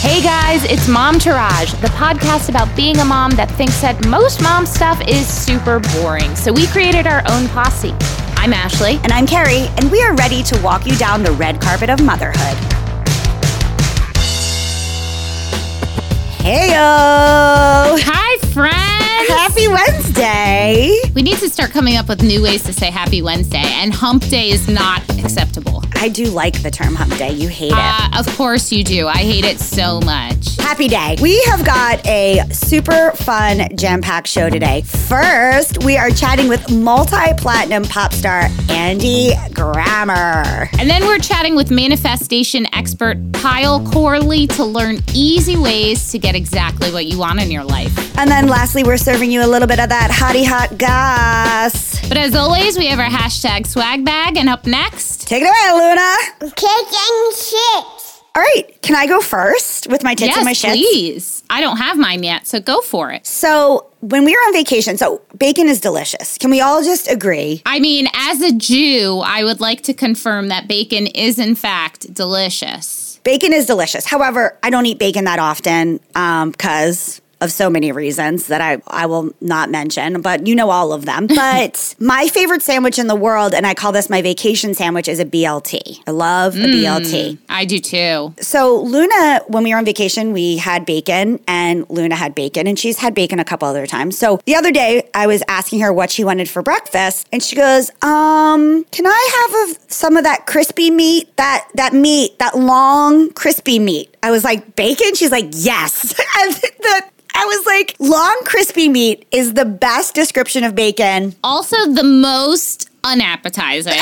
Hey guys, it's Mom Tourage, the podcast about being a mom that thinks that most mom stuff is super boring. So we created our own posse. I'm Ashley. And I'm Carrie, and we are ready to walk you down the red carpet of motherhood. Heyo! Hi, friends! Happy Wednesday! We need to start coming up with new ways to say Happy Wednesday, and Hump Day is not acceptable. I do like the term hump day. You hate it. Of course you do. I hate it so much. Happy day. We have got a super fun jam-packed show today. First, we are chatting with multi-platinum pop star Andy Grammer. And then we're chatting with manifestation expert Payal Corley to learn easy ways to get exactly what you want in your life. And then lastly, we're serving you a little bit of that hottie hot goss. But as always, we have our hashtag swag bag. And up next... Take it away, Lou. Kids and shits. All right. Can I go first with my tits and my shits? Yes, please. I don't have mine yet, so go for it. So... When we were on vacation, so bacon is delicious. Can we all just agree? I mean, as a Jew, I would like to confirm that bacon is, in fact, delicious. Bacon is delicious. However, I don't eat bacon that often because... of so many reasons that I will not mention, but you know all of them. But my favorite sandwich in the world, and I call this my vacation sandwich, is a BLT. I love a BLT. I do too. So Luna, when we were on vacation, we had bacon, and Luna had bacon, and she's had bacon a couple other times. So the other day, I was asking her what she wanted for breakfast, and she goes, can I have some of that crispy meat, that long crispy meat? I was like, bacon? She's like, yes. And I was like, long crispy meat is the best description of bacon. Also the most unappetizing.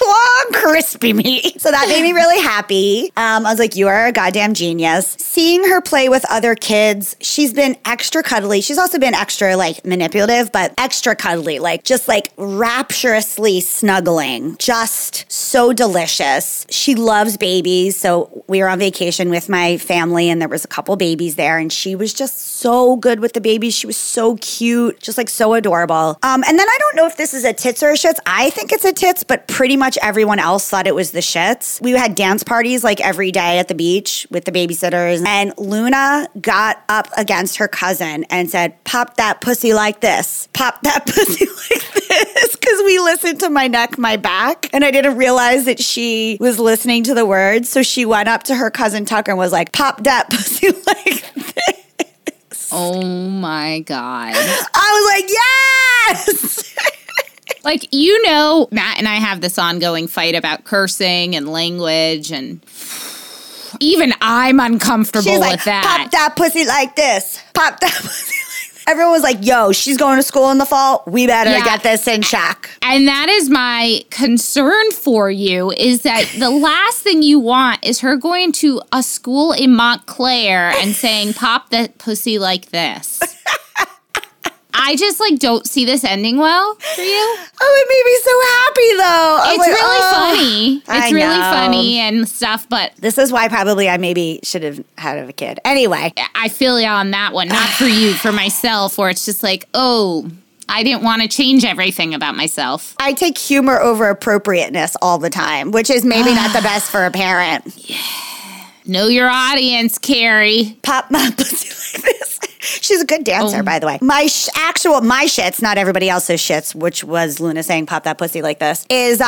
Long crispy meat. So that made me really happy. I was like, you are a goddamn genius. Seeing her play with other kids, she's been extra cuddly. She's also been extra like manipulative, but extra cuddly, like just like rapturously snuggling. Just so delicious. She loves babies. So we were on vacation with my family and there was a couple babies there and she was just so good with the babies. She was so cute, just like so adorable. And then I don't know if this is a tits or a shits. I think it's a tits, but pretty much everyone else thought it was the shits. We had dance parties like every day at the beach with the babysitters. And Luna got up against her cousin and said, pop that pussy like this. Pop that pussy like this. Because we listened to My Neck, My Back. And I didn't realize that she was listening to the words. So she went up to her cousin Tucker and was like, pop that pussy like this. Oh my God. I was like, yes! Like, you know, Matt and I have this ongoing fight about cursing and language, and even I'm uncomfortable with that. Pop that pussy like this. Pop that pussy like this. Everyone was like, yo, she's going to school in the fall. We better get this in check. And that is my concern for you, is that the last thing you want is her going to a school in Montclair and saying, pop that pussy like this. I just, like, don't see this ending well for you. Oh, it made me so happy, though. I'm funny. It's really funny and stuff, but... This is why probably I maybe should have had a kid. Anyway. I feel you on that one. Not for you, for myself, where it's just like, oh... I didn't want to change everything about myself. I take humor over appropriateness all the time, which is maybe not the best for a parent. Yeah. Know your audience, Carrie. Pop my pussy like this. She's a good dancer, by the way. My shits, not everybody else's shits, which was Luna saying pop that pussy like this, is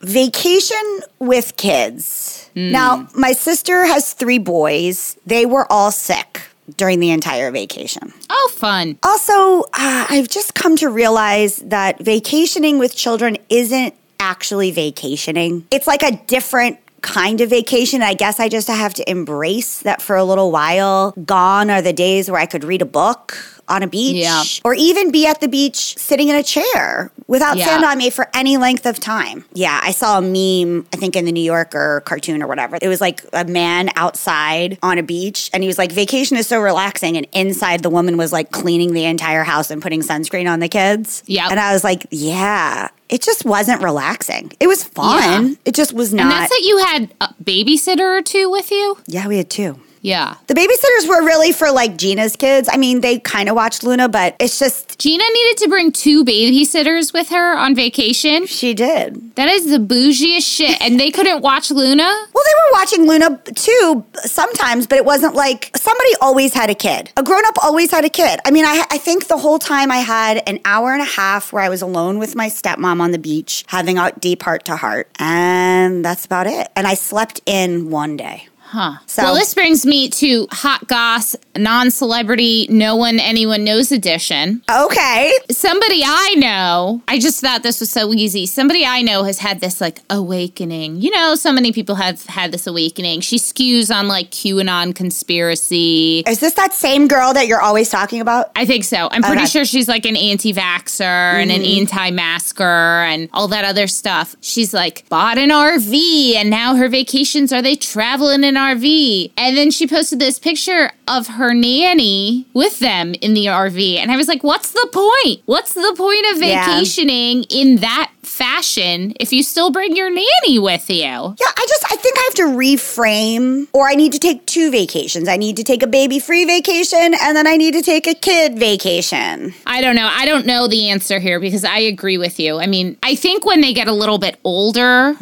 vacation with kids. Mm. Now, my sister has 3 boys. They were all sick during the entire vacation. Oh, fun. Also, I've just come to realize that vacationing with children isn't actually vacationing. It's like a different kind of vacation. I guess I just have to embrace that for a little while. Gone are the days where I could read a book on a beach or even be at the beach sitting in a chair without sand on me for any length of time. Yeah, I saw a meme, I think in the New Yorker cartoon or whatever. It was like a man outside on a beach and he was like, vacation is so relaxing. And inside the woman was like cleaning the entire house and putting sunscreen on the kids. Yeah. And I was like, yeah. It just wasn't relaxing. It was fun. Yeah. It just was not. And that's that you had a babysitter or two with you? Yeah, we had 2. Yeah. The babysitters were really for, like, Gina's kids. I mean, they kind of watched Luna, but it's just... Gina needed to bring two babysitters with her on vacation. She did. That is the bougiest shit. And they couldn't watch Luna? Well, they were watching Luna, too, sometimes, but it wasn't like... Somebody always had a kid. A grown-up always had a kid. I mean, I think the whole time I had an hour and a half where I was alone with my stepmom on the beach, having a deep heart-to-heart. And that's about it. And I slept in one day. Huh. So, well, this brings me to Hot Goss, non-celebrity, no one anyone knows edition. Okay. Somebody I know, I just thought this was so easy. Somebody I know has had this, like, awakening. You know, so many people have had this awakening. She skews on, like, QAnon conspiracy. Is this that same girl that you're always talking about? I think so. I'm pretty sure she's, like, an anti-vaxxer and an anti-masker and all that other stuff. She's, like, bought an RV and now her vacations, are they traveling in RV? And then she posted this picture of her nanny with them in the RV. And I was like, what's the point? What's the point of vacationing in that fashion if you still bring your nanny with you? Yeah, I think I have to reframe, or I need to take two vacations. I need to take a baby-free vacation, and then I need to take a kid vacation. I don't know. I don't know the answer here because I agree with you. I mean, I think when they get a little bit older,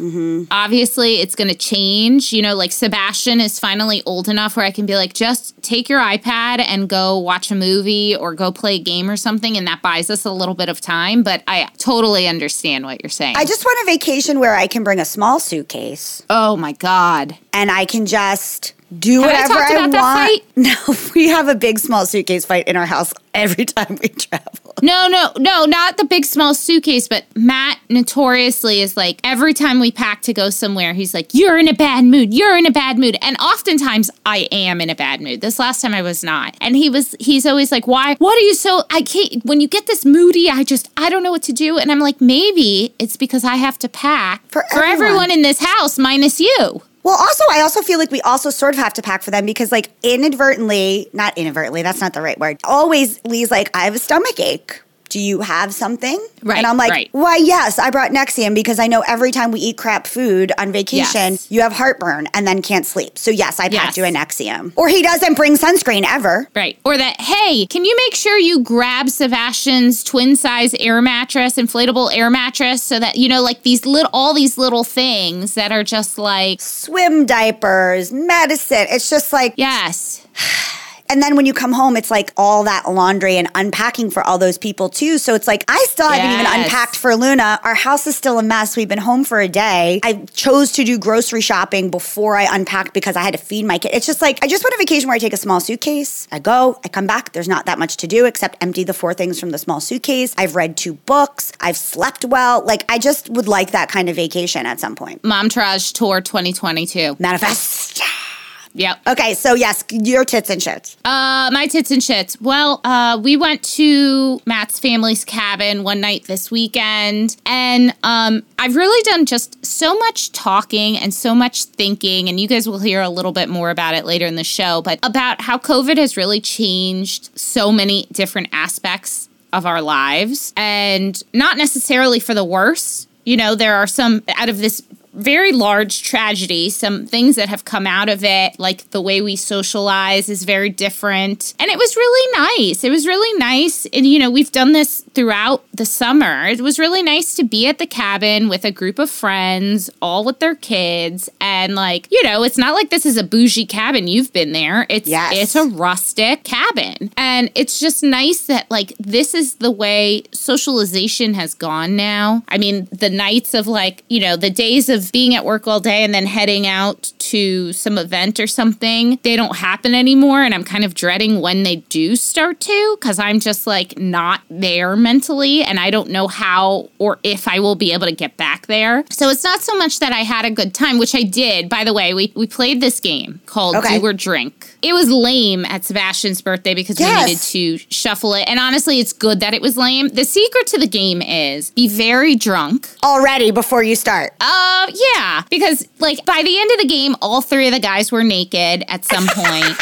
obviously it's going to change. You know, like Sebastian is finally old enough where I can be like, just take your iPad and go watch a movie or go play a game or something, and that buys us a little bit of time. But I totally understand what you're saying. I just want a vacation where I can bring a small suitcase. Oh my God. And I can just do whatever I want. That fight? No, we have a big small suitcase fight in our house every time we travel. No, not the big small suitcase, but Matt notoriously is like, every time we pack to go somewhere, he's like, you're in a bad mood. And oftentimes I am in a bad mood. This last time I was not. And he's always like, why? What are you so, I can't, when you get this moody, I don't know what to do. And I'm like, maybe it's because I have to pack for everyone in this house minus you. Well, I also feel like we also sort of have to pack for them because, like, not inadvertently, that's not the right word. Always, Lee's like, I have a stomach ache. Do you have something? Right. And I'm like, why, yes, I brought Nexium because I know every time we eat crap food on vacation, you have heartburn and then can't sleep. So, yes, I packed you a Nexium. Or he doesn't bring sunscreen ever. Right. Or that, hey, can you make sure you grab Sebastian's twin-size inflatable air mattress, so that, you know, like all these little things that are just like... Swim diapers, medicine. It's just like... Yes. And then when you come home, it's like all that laundry and unpacking for all those people too. So it's like, I still haven't even unpacked for Luna. Our house is still a mess. We've been home for a day. I chose to do grocery shopping before I unpacked because I had to feed my kid. It's just like, I just want a vacation where I take a small suitcase. I go, I come back. There's not that much to do except empty the 4 things from the small suitcase. I've read 2 books. I've slept well. Like, I just would like that kind of vacation at some point. Momtourage Tour 2022. Manifest. Yep. Okay, so yes, your tits and shits. My tits and shits. Well, we went to Matt's family's cabin one night this weekend, and I've really done just so much talking and so much thinking, and you guys will hear a little bit more about it later in the show, but about how COVID has really changed so many different aspects of our lives, and not necessarily for the worse. You know, there are some, out of this very large tragedy, some things that have come out of it, like the way we socialize is very different. And it was really nice. And, you know, we've done this throughout the summer. It was really nice to be at the cabin with a group of friends, all with their kids. And, like, you know, it's not like this is a bougie cabin. You've been there. It's a rustic cabin. And it's just nice that, like, this is the way socialization has gone now. I mean, the nights of, like, you know, the days of being at work all day and then heading out to some event or something, they don't happen anymore. And I'm kind of dreading when they do start to, because I'm just like not there mentally. And I don't know how or if I will be able to get back there. So it's not so much that I had a good time, which I did. By the way, we played this game called Do or Drink. It was lame at Sebastian's birthday because we needed to shuffle it. And honestly, it's good that it was lame. The secret to the game is be very drunk already before you start. Yeah, because, like, by the end of the game, all 3 of the guys were naked at some point.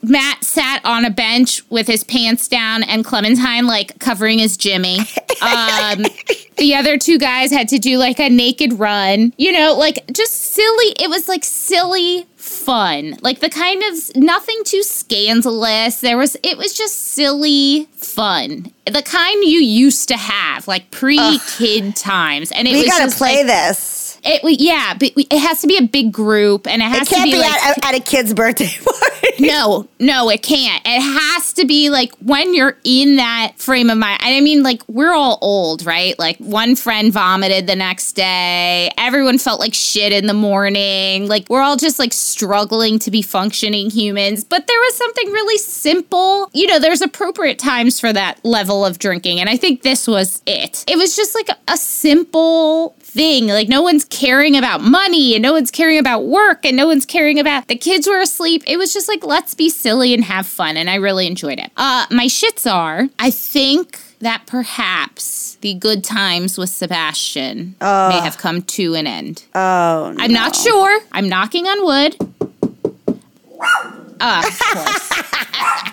Matt sat on a bench with his pants down and Clementine, like, covering his jimmy. The other 2 guys had to do, like, a naked run. You know, like, just silly. It was, like, silly fun. Like, the kind of, nothing too scandalous. It was just silly fun. The kind you used to have, like, pre-kid times. And we got to play this. It has to be a big group, and it has to be like... It can't be at a kid's birthday party. No, it can't. It has to be, like, when you're in that frame of mind. And I mean, like, we're all old, right? Like, one friend vomited the next day. Everyone felt like shit in the morning. Like, we're all just, like, struggling to be functioning humans. But there was something really simple. You know, there's appropriate times for that level of drinking, and I think this was it. It was just, like, a simple thing. Like, no one's caring about money, and no one's caring about work, and no one's caring about the kids were asleep. It was just like, let's be silly and have fun, and I really enjoyed it. My shits are, I think that perhaps the good times with Sebastian may have come to an end. Oh, no. I'm not sure. I'm knocking on wood. Of course.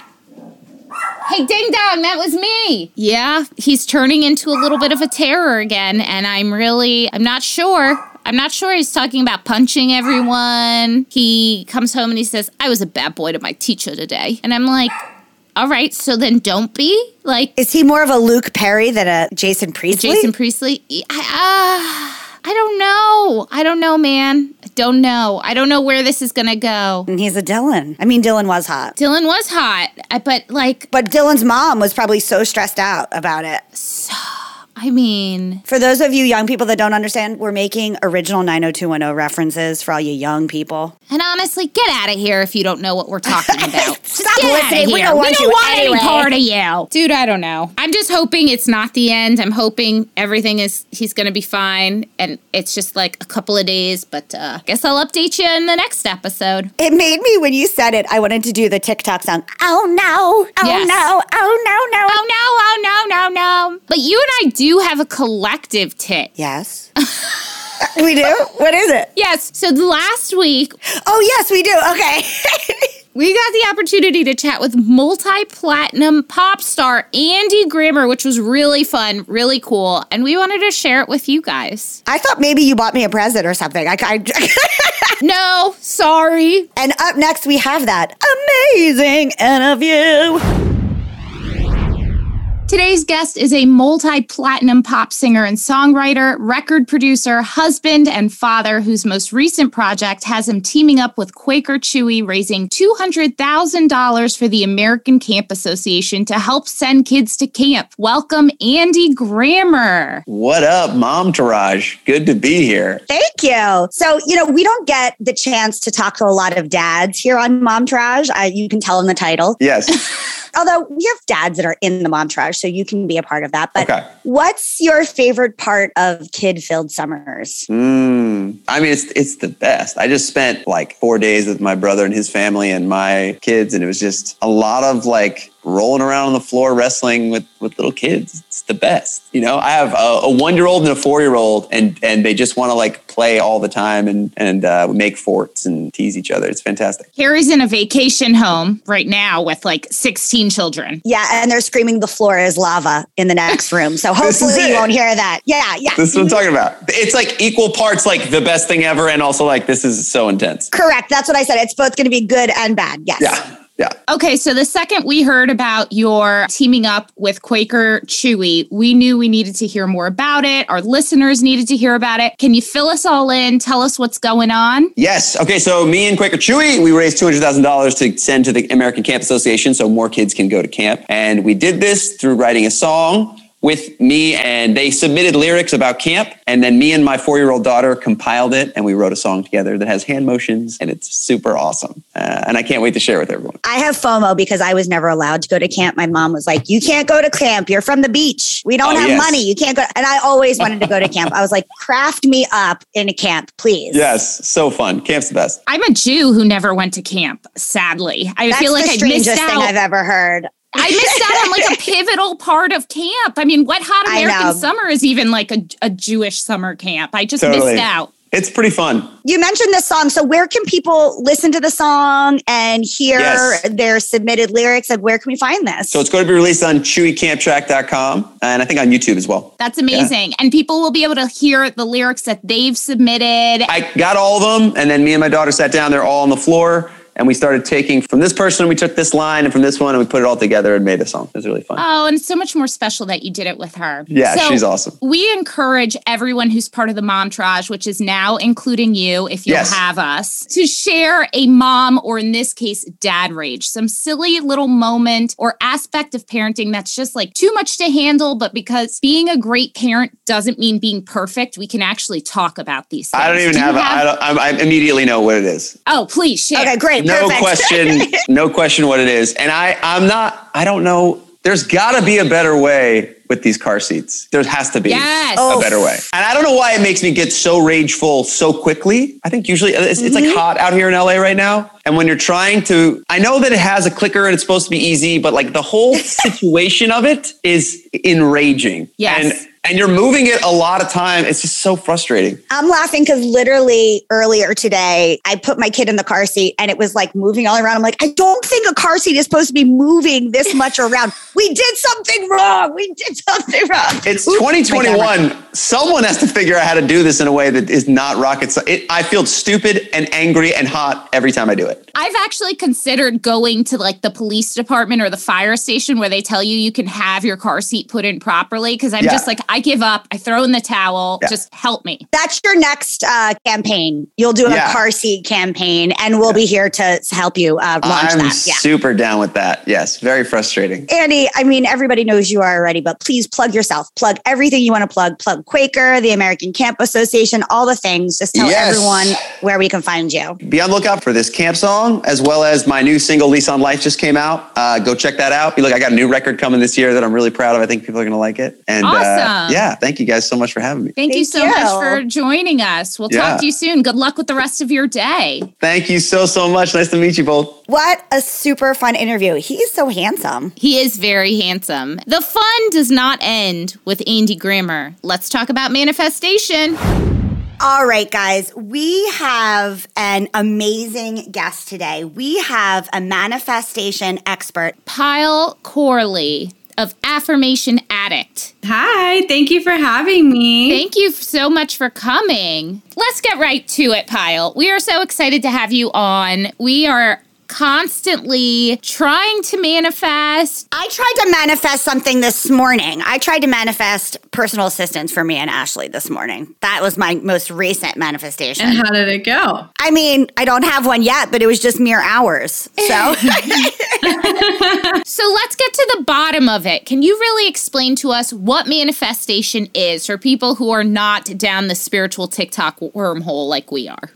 Hey, ding dong, that was me. Yeah, he's turning into a little bit of a terror again, and I'm not sure. I'm not sure he's talking about punching everyone. He comes home and he says, I was a bad boy to my teacher today. And I'm like, all right, so then don't be. Like, is he more of a Luke Perry than a Jason Priestley? Jason Priestley? I don't know. I don't know, man. I don't know. I don't know where this is going to go. And he's a Dylan. I mean, Dylan was hot. But like... But Dylan's mom was probably so stressed out about it. I mean... For those of you young people that don't understand, we're making original 90210 references for all you young people. And honestly, get out of here if you don't know what we're talking about. Stop listening. We don't want any part of you. Dude, I don't know. I'm just hoping it's not the end. I'm hoping he's going to be fine. And it's just like a couple of days. But I guess I'll update you in the next episode. It made me, when you said it, I wanted to do the TikTok song. Oh, no. Oh, yes. No. Oh, no, no. Oh, no. Oh, no, no, no. But you and I do have a collective tit. Yes. We do? What is it? Yes. So last week. Oh, yes, we do. Okay. We got the opportunity to chat with multi-platinum pop star Andy Grammer, which was really fun, really cool, and we wanted to share it with you guys. I thought maybe you bought me a present or something. No, sorry. And up next, we have that amazing interview. Today's guest is a multi-platinum pop singer and songwriter, record producer, husband, and father whose most recent project has him teaming up with Quaker Chewy, raising $200,000 for the American Camp Association to help send kids to camp. Welcome, Andy Grammer. What up, Momtourage? Good to be here. Thank you. So, we don't get the chance to talk to a lot of dads here on Momtourage. You can tell in the title. Yes. Although we have dads that are in the Momtourage, so you can be a part of that. But okay. What's your favorite part of kid-filled summers? I mean, it's the best. I just spent like 4 days with my brother and his family and my kids. And it was just a lot of like rolling around on the floor, wrestling with little kids. It's the best. I have a 1-year-old and a 4-year-old and they just want to like play all the time and make forts and tease each other. It's fantastic. Harry's in a vacation home right now with like 16 children. Yeah. And they're screaming the floor is lava in the next room. So hopefully you won't hear that. Yeah. Yeah. This is what I'm talking about. It's like equal parts, like the best thing ever. And also like, this is so intense. Correct. That's what I said. It's both going to be good and bad. Yes. Yeah. Yeah. Okay, so the second we heard about your teaming up with Quaker Chewy, we knew we needed to hear more about it. Our listeners needed to hear about it. Can you fill us all in? Tell us what's going on. Yes. Okay, so me and Quaker Chewy, we raised $200,000 to send to the American Camp Association so more kids can go to camp. And we did this through writing a song with me, and they submitted lyrics about camp, and then me and my 4-year-old daughter compiled it, and we wrote a song together that has hand motions, and it's super awesome. And I can't wait to share with everyone. I have FOMO because I was never allowed to go to camp. My mom was like, you can't go to camp. You're from the beach. We don't have money. You can't go. And I always wanted to go to camp. I was like, craft me up in a camp, please. Yes, so fun. Camp's the best. I'm a Jew who never went to camp, sadly. That's feel like I missed out. That's the strangest thing I've ever heard. I missed out on like a pivotal part of camp. I mean, what hot American summer is even like a Jewish summer camp? I just missed out. It's pretty fun. You mentioned this song. So where can people listen to the song and hear their submitted lyrics, and where can we find this? So it's going to be released on ChewyCampTrack.com and I think on YouTube as well. That's amazing. Yeah. And people will be able to hear the lyrics that they've submitted. I got all of them. And then me and my daughter sat down. They're all on the floor. And we started taking from this person, and we took this line, and from this one, and we put it all together and made a song. It was really fun. Oh, and it's so much more special that you did it with her. Yeah, so she's awesome. We encourage everyone who's part of the Momtourage, which is now including you, if you have us, to share a mom, or in this case, dad rage, some silly little moment or aspect of parenting that's just like too much to handle, but because being a great parent doesn't mean being perfect, we can actually talk about these things. I don't even I immediately know what it is. Oh, please share. Okay, great. No question what it is. And I don't know. There's got to be a better way with these car seats. There has to be a better way. And I don't know why it makes me get so rageful so quickly. I think usually it's like hot out here in LA right now. And when you're trying to, I know that it has a clicker and it's supposed to be easy, but like the whole situation of it is enraging. Yes. And you're moving it a lot of time. It's just so frustrating. I'm laughing because literally earlier today, I put my kid in the car seat and it was like moving all around. I'm like, I don't think a car seat is supposed to be moving this much around. We did something wrong. It's 2021. Someone has to figure out how to do this in a way that is not rocket science. I feel stupid and angry and hot every time I do it. I've actually considered going to like the police department or the fire station where they tell you can have your car seat put in properly. Because I'm just like, I give up. I throw in the towel. Yeah. Just help me. That's your next campaign. You'll do a car seat campaign, and we'll be here to help you launch that. I'm super down with that. Yes. Very frustrating. Andy, I mean, everybody knows you are already, but please plug yourself. Plug everything you want to plug. Plug Quaker, the American Camp Association, all the things. Just tell everyone where we can find you. Be on the lookout for this camp song, as well as my new single, Lease on Life, just came out. Go check that out. Look, I got a new record coming this year that I'm really proud of. I think people are going to like it. And awesome. Yeah. Thank you guys so much for having me. Thank you so much for joining us. We'll talk to you soon. Good luck with the rest of your day. Thank you so much. Nice to meet you both. What a super fun interview. He is so handsome. He is very handsome. The fun does not end with Andy Grammer. Let's talk about manifestation. All right, guys, we have an amazing guest today. We have a manifestation expert, Payal Corley of Affirmation Addict. Hi, thank you for having me. Thank you so much for coming. Let's get right to it, Payal. We are so excited to have you on. We are constantly trying to manifest. I tried to manifest something this morning. I tried to manifest personal assistance for me and Ashley this morning. That was my most recent manifestation. And how did it go? I mean, I don't have one yet, but it was just mere hours. So, so let's get to the bottom of it. Can you really explain to us what manifestation is for people who are not down the spiritual TikTok wormhole like we are?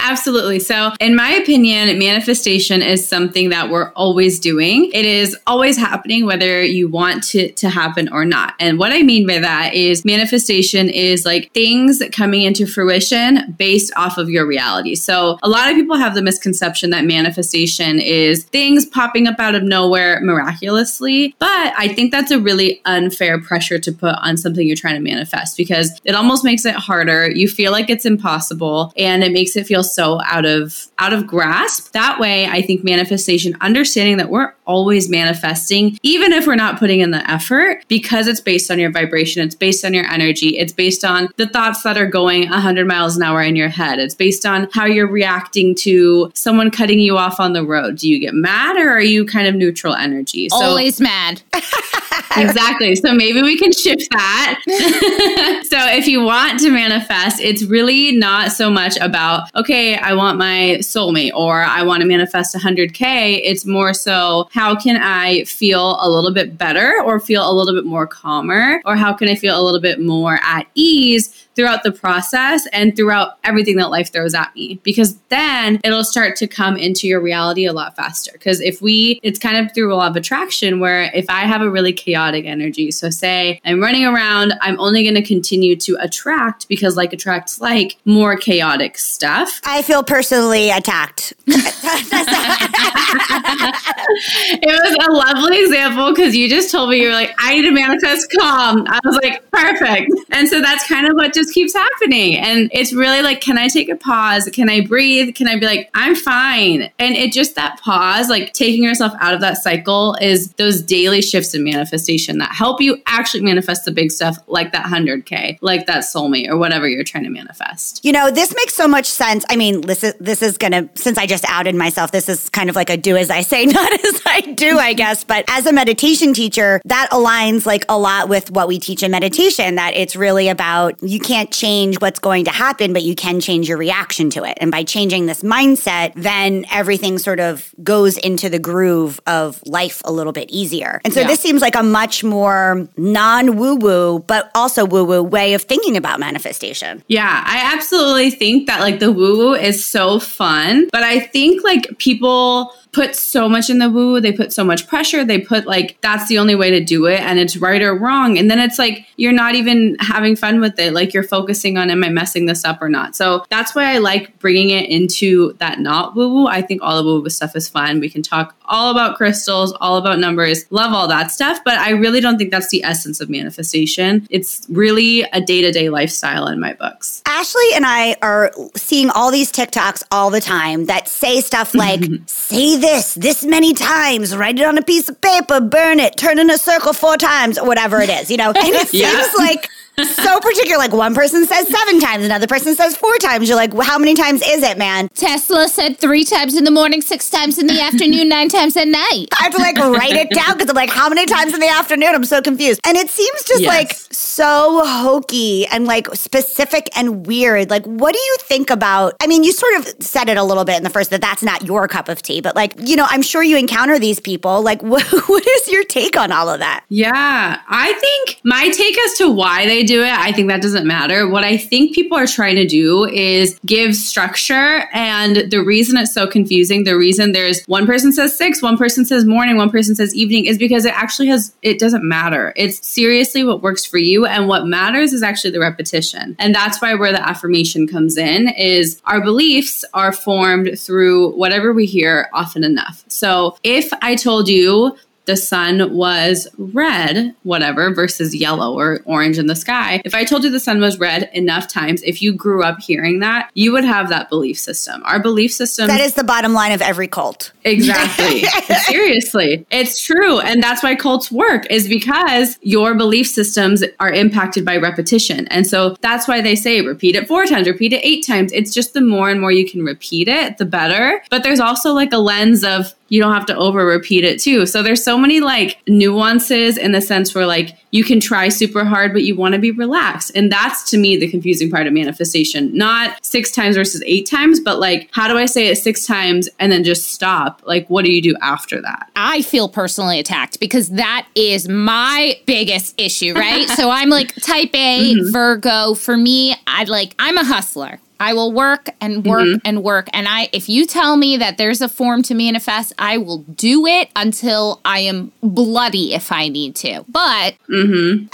Absolutely. So in my opinion, manifestation is something that we're always doing. It is always happening, whether you want it to happen or not. And what I mean by that is manifestation is like things coming into fruition based off of your reality. So a lot of people have the misconception that manifestation is things popping up out of nowhere miraculously. But I think that's a really unfair pressure to put on something you're trying to manifest, because it almost makes it harder. You feel like it's impossible, and it makes it feel so out of grasp. That way, I think manifestation, understanding that we're always manifesting, even if we're not putting in the effort, because it's based on your vibration, it's based on your energy, it's based on the thoughts that are going 100 miles an hour in your head, it's based on how you're reacting to someone cutting you off on the road. Do you get mad, or are you kind of neutral energy? So, always mad. Exactly. So maybe we can shift that. So if you want to manifest, it's really not so much about, okay, I want my soulmate, or I want to manifest 100K. It's more so, how can I feel a little bit better, or feel a little bit more calmer, or how can I feel a little bit more at ease throughout the process and throughout everything that life throws at me? Because then it'll start to come into your reality a lot faster. Because it's kind of through law of attraction, where if I have a really chaotic energy, so say I'm running around, I'm only going to continue to attract, because like attracts like, more chaotic stuff. I feel personally attacked. It was a lovely example. example, because you just told me, you were like, I need to manifest calm. I was like, perfect. And so that's kind of what just keeps happening. And it's really like, can I take a pause? Can I breathe? Can I be like, I'm fine? And it just, that pause, like taking yourself out of that cycle is those daily shifts in manifestation that help you actually manifest the big stuff, like that 100K, like that soulmate or whatever you're trying to manifest. You know, this makes so much sense. I mean, this is going to, since I just outed myself, this is kind of like a do as I say, not as I do, I guess. But as a meditation teacher, that aligns like a lot with what we teach in meditation, that it's really about you can't change what's going to happen, but you can change your reaction to it. And by changing this mindset, then everything sort of goes into the groove of life a little bit easier. And so this seems like a much more non-woo-woo, but also woo-woo way of thinking about manifestation. Yeah, I absolutely think that like the woo-woo is so fun, but I think like people put so much in the woo, they put so much pressure, they put like, that's the only way to do it and it's right or wrong. And then it's like, you're not even having fun with it. Like you're focusing on, am I messing this up or not? So that's why I like bringing it into that not woo-woo. I think all the woo-woo stuff is fun. We can talk all about crystals, all about numbers, love all that stuff. But I really don't think that's the essence of manifestation. It's really a day-to-day lifestyle in my books. Ashley and I are seeing all these TikToks all the time that say stuff like, say this many times, write it on a piece of paper, burn it, turn in a circle 4 times, or whatever it is, you know? And it seems like so particular. Like one person says 7 times, another person says 4 times. You're like, well, how many times is it, man? Tesla said 3 times in the morning, 6 times in the afternoon, 9 times at night. I have to like write it down because I'm like, how many times in the afternoon? I'm so confused. And it seems just like so hokey and like specific and weird. Like, what do you think about, I mean, you sort of said it a little bit in the first, that that's not your cup of tea, but like, you know, I'm sure you encounter these people. Like, what is your take on all of that? Yeah, I think my take as to why they do it, I think that doesn't matter. What I think people are trying to do is give structure. And the reason it's so confusing, the reason there's one person says 6, one person says morning, one person says evening, is because it actually has, it doesn't matter. It's seriously what works for you. And what matters is actually the repetition. And that's why where the affirmation comes in is our beliefs are formed through whatever we hear often enough. So if I told you the sun was red, whatever, versus yellow or orange in the sky. If I told you the sun was red enough times, if you grew up hearing that, you would have that belief system. Our belief system. That is the bottom line of every cult. Exactly. Seriously. It's true. And that's why cults work, is because your belief systems are impacted by repetition. And so that's why they say repeat it 4 times, repeat it 8 times. It's just the more and more you can repeat it, the better. But there's also like a lens of, you don't have to over repeat it too. So there's so many like nuances in the sense where like you can try super hard, but you want to be relaxed. And that's to me the confusing part of manifestation, not 6 times versus 8 times, but like, how do I say it 6 times and then just stop? Like, what do you do after that? I feel personally attacked because that is my biggest issue, right? So I'm like type A, Virgo. For me, I'm a hustler. I will work and work and work. And if you tell me that there's a form to manifest, I will do it until I am bloody if I need to. But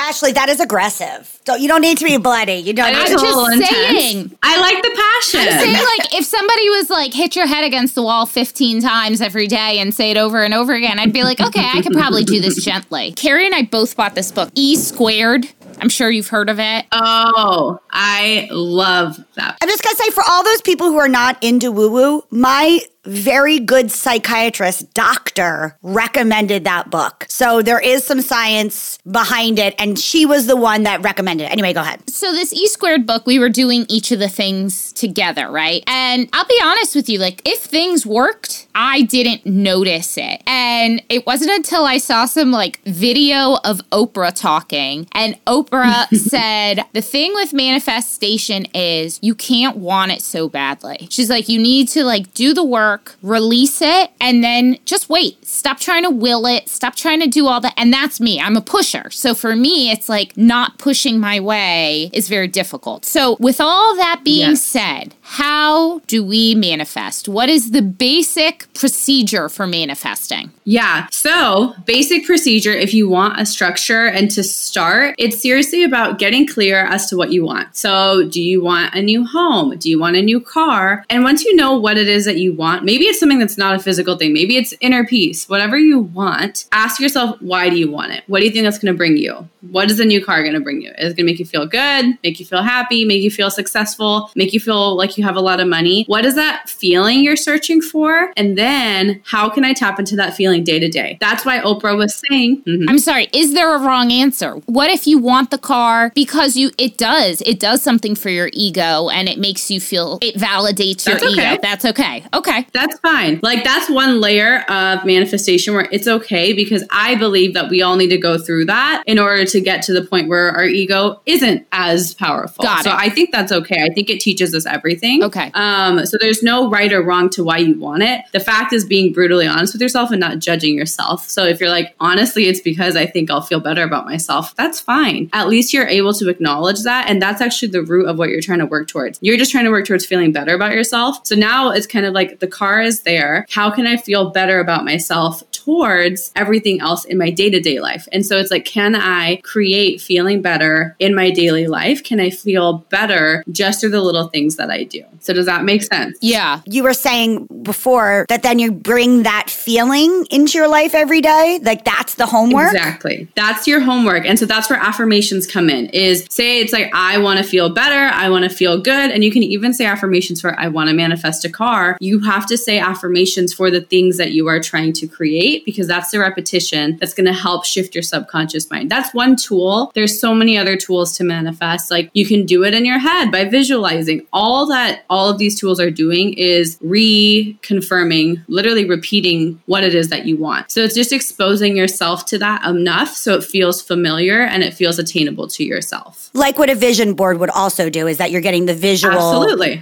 Ashley, that is aggressive. You don't need to be bloody. You don't need to be intense. I'm just saying. I like the passion. I'm saying like if somebody was like hit your head against the wall 15 times every day and say it over and over again, I'd be like, okay, I could probably do this gently. Carrie and I both bought this book, E Squared. I'm sure you've heard of it. Oh, I love that. I'm just going to say, for all those people who are not into woo-woo, my very good psychiatrist, doctor, recommended that book. So there is some science behind it, and she was the one that recommended it. Anyway, go ahead. So this E Squared book, we were doing each of the things together, right? And I'll be honest with you, like if things worked, I didn't notice it. And it wasn't until I saw some like video of Oprah talking, and Oprah said, the thing with manifestation is you can't want it so badly. She's like, you need to like do the work, release it, and then just wait. Stop trying to will it. Stop trying to do all that. And that's me. I'm a pusher. So for me, it's like not pushing my way is very difficult. So with all that being said, How do we manifest? What is the basic procedure for manifesting? Yeah. So basic procedure, if you want a structure and to start, it's seriously about getting clear as to what you want. So do you want a new home? Do you want a new car? And once you know what it is that you want, maybe it's something that's not a physical thing. Maybe it's inner peace, whatever you want. Ask yourself, why do you want it? What do you think that's going to bring you? What is the new car going to bring you? Is it going to make you feel good, make you feel happy, make you feel successful, make you feel like you have a lot of money? What is that feeling you're searching for? And then how can I tap into that feeling day to day? That's why Oprah was saying, I'm sorry, is there a wrong answer? What if you want the car because it does something for your ego and it makes you feel, it validates your ego. That's okay. Okay. That's fine. Like that's one layer of manifestation where it's okay, because I believe that we all need to go through that in order to get to the point where our ego isn't as powerful. So I think that's okay. I think it teaches us everything. Okay. So there's no right or wrong to why you want it. The fact is being brutally honest with yourself and not judging yourself. So if you're like, honestly, it's because I think I'll feel better about myself, that's fine. At least you're able to acknowledge that. And that's actually the root of what you're trying to work towards. You're just trying to work towards feeling better about yourself. So now it's kind of like the car is there. How can I feel better about myself towards everything else in my day-to-day life? And so it's like, can I create feeling better in my daily life? Can I feel better just through the little things that I do? So does that make sense? Yeah. You were saying before that then you bring that feeling into your life every day. Like that's the homework. Exactly. That's your homework. And so that's where affirmations come in, is say it's like, I want to feel better. I want to feel good. And you can even say affirmations for, I want to manifest a car. You have to say affirmations for the things that you are trying to create, because that's the repetition that's going to help shift your subconscious mind. That's one tool. There's so many other tools to manifest. Like you can do it in your head by visualizing. All that all of these tools are doing is reconfirming, literally repeating what it is that you want. So it's just exposing yourself to that enough so it feels familiar and it feels attainable to yourself. Like what a vision board would also do is that you're getting the visual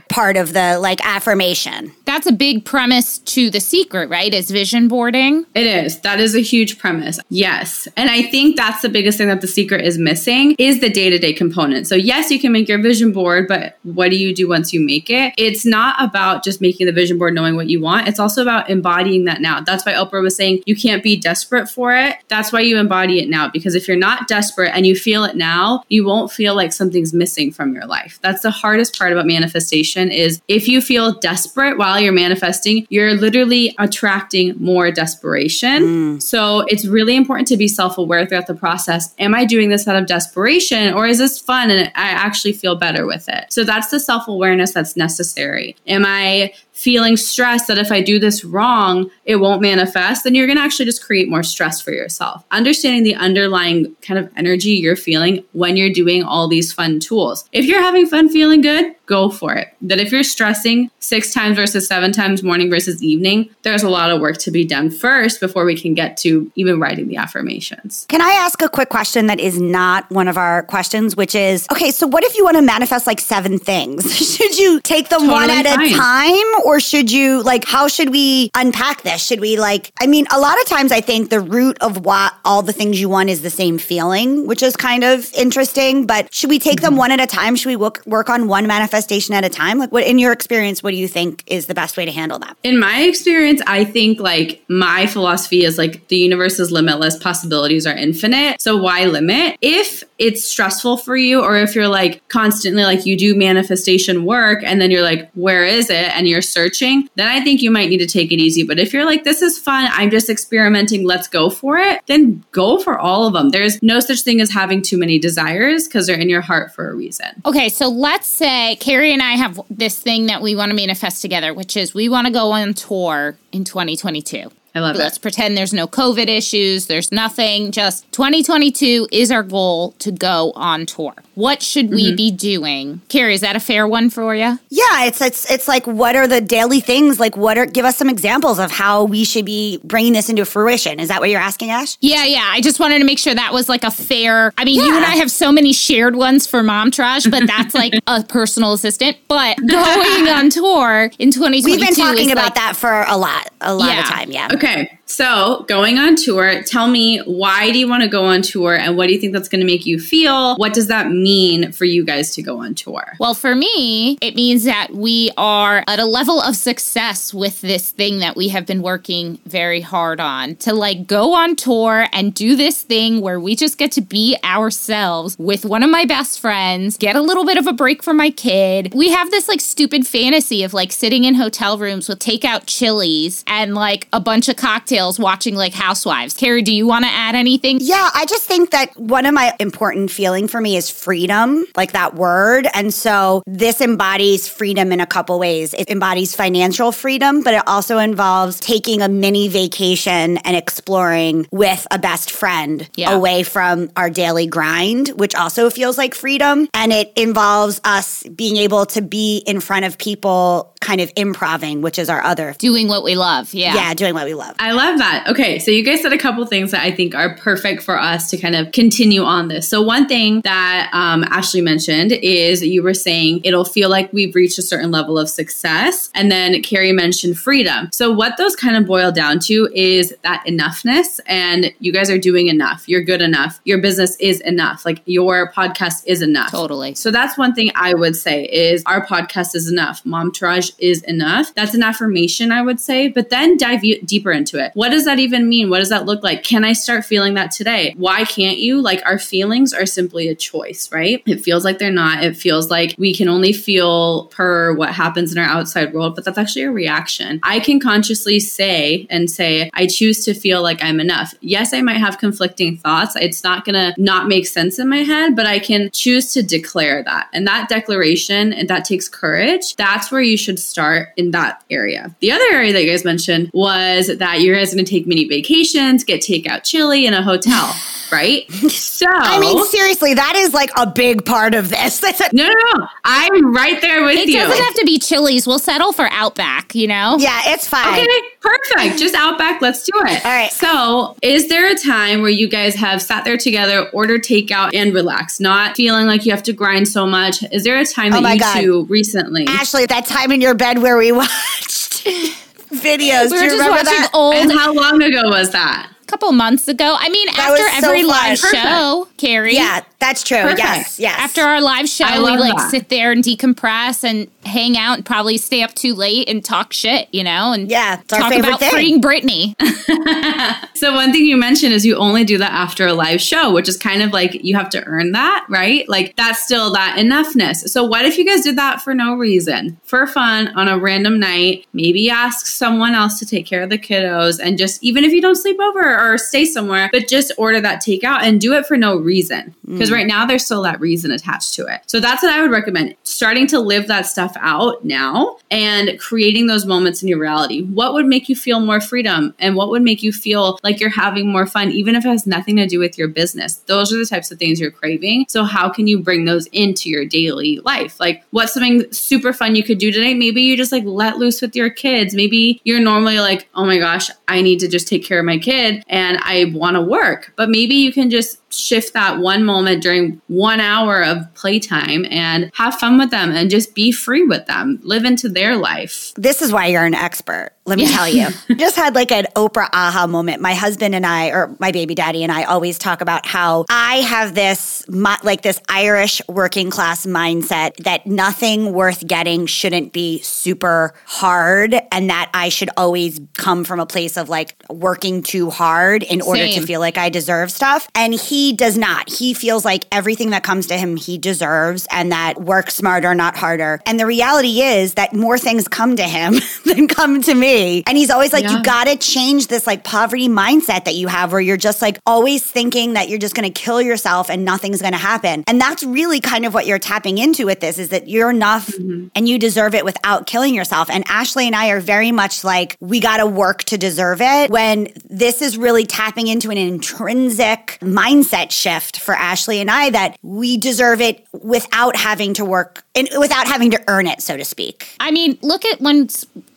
part of the like affirmation. That's a big premise to The Secret, right? Is vision boarding? It is. That is a huge premise. Yes. And I think that's the biggest thing that The Secret is missing, is the day-to-day component. So yes, you can make your vision board, but what do you do once you make it? It's not about just making the vision board, knowing what you want. It's also about embodying that now. That's why Oprah was saying you can't be desperate for it. That's why you embody it now, because if you're not desperate and you feel it now, you won't feel like something's missing from your life. That's the hardest part about manifestation, is if you feel desperate while you're manifesting, you're literally attracting more desperation. So it's really important to be self-aware throughout the process. Am I doing this out of desperation, or is this fun and I actually feel better with it? So that's the self-awareness that's necessary. Am I feeling stressed that if I do this wrong, it won't manifest? Then you're going to actually just create more stress for yourself. Understanding the underlying kind of energy you're feeling when you're doing all these fun tools. If you're having fun feeling good, go for it. That if you're stressing 6 times versus 7 times, morning versus evening, there's a lot of work to be done first before we can get to even writing the affirmations. Can I ask a quick question that is not one of our questions, which is, okay, so what if you want to manifest like 7 things? Should you take them one at a time? Or should you, like, how should we unpack this? Should we, like, I mean, a lot of times I think the root of what all the things you want is the same feeling, which is kind of interesting, but should we take them one at a time? Should we work on one manifestation at a time? Like, what, in your experience, what do you think is the best way to handle that? In my experience, I think, like, my philosophy is, like, the universe is limitless, possibilities are infinite. So why limit? If it's stressful for you, or if you're, like, constantly, like, you do manifestation work and then you're like, where is it? And you're searching, then I think you might need to take it easy. But if you're like, this is fun, I'm just experimenting, let's go for it, then go for all of them. There's no such thing as having too many desires, because they're in your heart for a reason. Okay, so let's say Carrie and I have this thing that we want to manifest together, which is we want to go on tour in 2022. I love it. Let's pretend there's no COVID issues. There's nothing. Just 2022 is our goal to go on tour. What should we be doing? Carrie, is that a fair one for you? Yeah, it's like, what are the daily things? Like, give us some examples of how we should be bringing this into fruition. Is that what you're asking, Ash? Yeah. I just wanted to make sure that was like a fair, you and I have so many shared ones for Momtrage, but that's like a personal assistant. But going on tour in 2022, we've been talking about like, that for a lot of time. Yeah. Okay. Okay. So going on tour, tell me, why do you want to go on tour and what do you think that's going to make you feel? What does that mean mean for you guys to go on tour? Well, for me, it means that we are at a level of success with this thing that we have been working very hard on. To like go on tour and do this thing where we just get to be ourselves with one of my best friends, get a little bit of a break for my kid. We have this like stupid fantasy of like sitting in hotel rooms with takeout Chili's and like a bunch of cocktails watching like Housewives. Carrie, do you want to add anything? Yeah, I just think that one of my important feeling for me is freedom, like that word. And so this embodies freedom in a couple ways. It embodies financial freedom, but it also involves taking a mini vacation and exploring with a best friend away from our daily grind, which also feels like freedom. And it involves us being able to be in front of people kind of improvising, which is our other. Doing what we love. Yeah. Yeah, doing what we love. I love that. Okay, so you guys said a couple things that I think are perfect for us to kind of continue on this. So one thing that Ashley mentioned is you were saying it'll feel like we've reached a certain level of success. And then Carrie mentioned freedom. So what those kind of boil down to is that enoughness, and you guys are doing enough. You're good enough. Your business is enough. Like your podcast is enough. Totally. So that's one thing I would say is our podcast is enough. Momtourage is enough. That's an affirmation, I would say, but then dive deeper into it. What does that even mean? What does that look like? Can I start feeling that today? Why can't you? Like our feelings are simply a choice, right? It feels like they're not. It feels like we can only feel per what happens in our outside world, but that's actually a reaction. I can consciously say, I choose to feel like I'm enough. Yes, I might have conflicting thoughts. It's not going to not make sense in my head, but I can choose to declare that. And that declaration, and that takes courage. That's where you should start in that area. The other area that you guys mentioned was that you guys are going to take mini vacations, get takeout chili in a hotel, right? So I mean, seriously, that is like a big part of this. No. I'm right there with you. It doesn't have to be Chili's. We'll settle for Outback, you know? Yeah, it's fine. Okay, perfect. Just Outback. Let's do it. All right. So is there a time where you guys have sat there together, ordered takeout and relaxed, not feeling like you have to grind so much? Is there a time that you two recently? Ashley, that time in your bed where we watched videos. We were just watching that? Old. And how long ago was that? Couple months ago. I mean, after every live show, Carrie. Yeah, that's true. Perfect. Yes. After our live show, we sit there and decompress and hang out and probably stay up too late and talk shit, you know, and talk about freeing Britney. So one thing you mentioned is you only do that after a live show, which is kind of like you have to earn that, right? Like that's still that enoughness. So what if you guys did that for no reason? For fun on a random night, maybe ask someone else to take care of the kiddos and just, even if you don't sleep over or stay somewhere, but just order that takeout and do it for no reason. Because right now there's still that reason attached to it. So that's what I would recommend. Starting to live that stuff out now and creating those moments in your reality. What would make you feel more freedom? And what would make you feel like you're having more fun, even if it has nothing to do with your business? Those are the types of things you're craving. So how can you bring those into your daily life? Like what's something super fun you could do today? Maybe you just like let loose with your kids. Maybe you're normally like, oh my gosh, I need to just take care of my kid and I want to work. But maybe you can just shift that one moment during 1 hour of playtime and have fun with them and just be free with them. Live into their life. This is why you're an expert. Let me tell you. Just had like an Oprah aha moment. My husband and I, or my baby daddy and I, always talk about how I have this like this Irish working class mindset that nothing worth getting shouldn't be super hard and that I should always come from a place of like working too hard in order to feel like I deserve stuff. And he does not. He feels like everything that comes to him, he deserves, and that work smarter, not harder. And the reality is that more things come to him than come to me. And he's always like, you got to change this like poverty mindset that you have where you're just like always thinking that you're just going to kill yourself and nothing's going to happen. And that's really kind of what you're tapping into with this, is that you're enough and you deserve it without killing yourself. And Ashley and I are very much like, we got to work to deserve it, when this is really tapping into an intrinsic mindset shift for Ashley and I, that we deserve it without having to work and without having to earn it, so to speak. I mean, look at when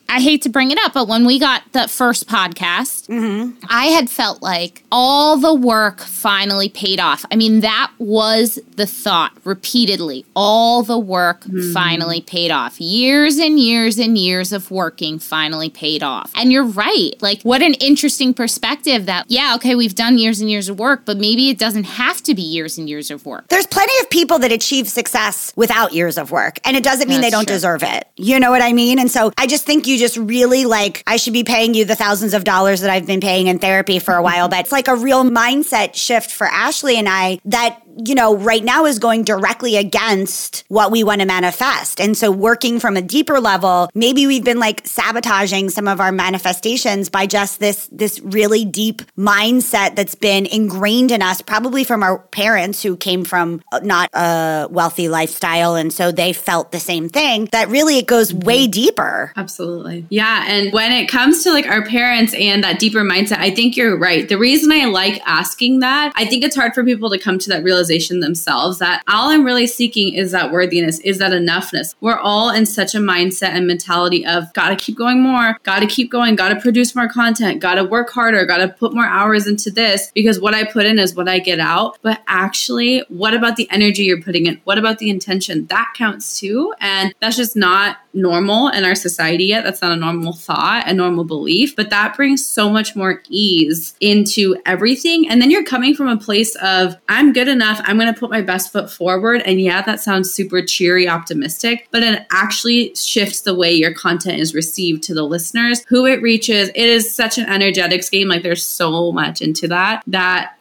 I hate to bring it up, but when we got the first podcast, mm-hmm. I had felt like all the work finally paid off. I mean, that was the thought repeatedly. All the work mm-hmm. finally paid off. Years and years and years of working finally paid off. And you're right. Like, what an interesting perspective that, yeah, okay, we've done years and years of work, but maybe it doesn't have to be years and years of work. There's plenty of people that achieve success without years of work, and it doesn't mean That's they don't true. Deserve it. You know what I mean? And so I just think you just really, like, I should be paying you the thousands of dollars that I've been paying in therapy for a while. But it's like a real mindset shift for Ashley and I that, you know, right now is going directly against what we want to manifest. And so working from a deeper level, maybe we've been like sabotaging some of our manifestations by just this really deep mindset that's been ingrained in us, probably from our parents who came from not a wealthy lifestyle. And so they felt the same thing, that really it goes way deeper. Absolutely. Yeah. And when it comes to like our parents and that deeper mindset, I think you're right. The reason I like asking that, I think it's hard for people to come to that realization themselves, that all I'm really seeking is that worthiness, is that enoughness. We're all in such a mindset and mentality of gotta keep going more, gotta keep going, gotta produce more content, gotta work harder, gotta put more hours into this because what I put in is what I get out. But actually, what about the energy you're putting in? What about the intention? That counts too. And that's just not normal in our society yet. That's not a normal thought, a normal belief, but that brings so much more ease into everything. And then you're coming from a place of, I'm good enough. I'm going to put my best foot forward. And yeah, that sounds super cheery, optimistic, but it actually shifts the way your content is received to the listeners, who it reaches. It is such an energetics game. Like, there's so much into that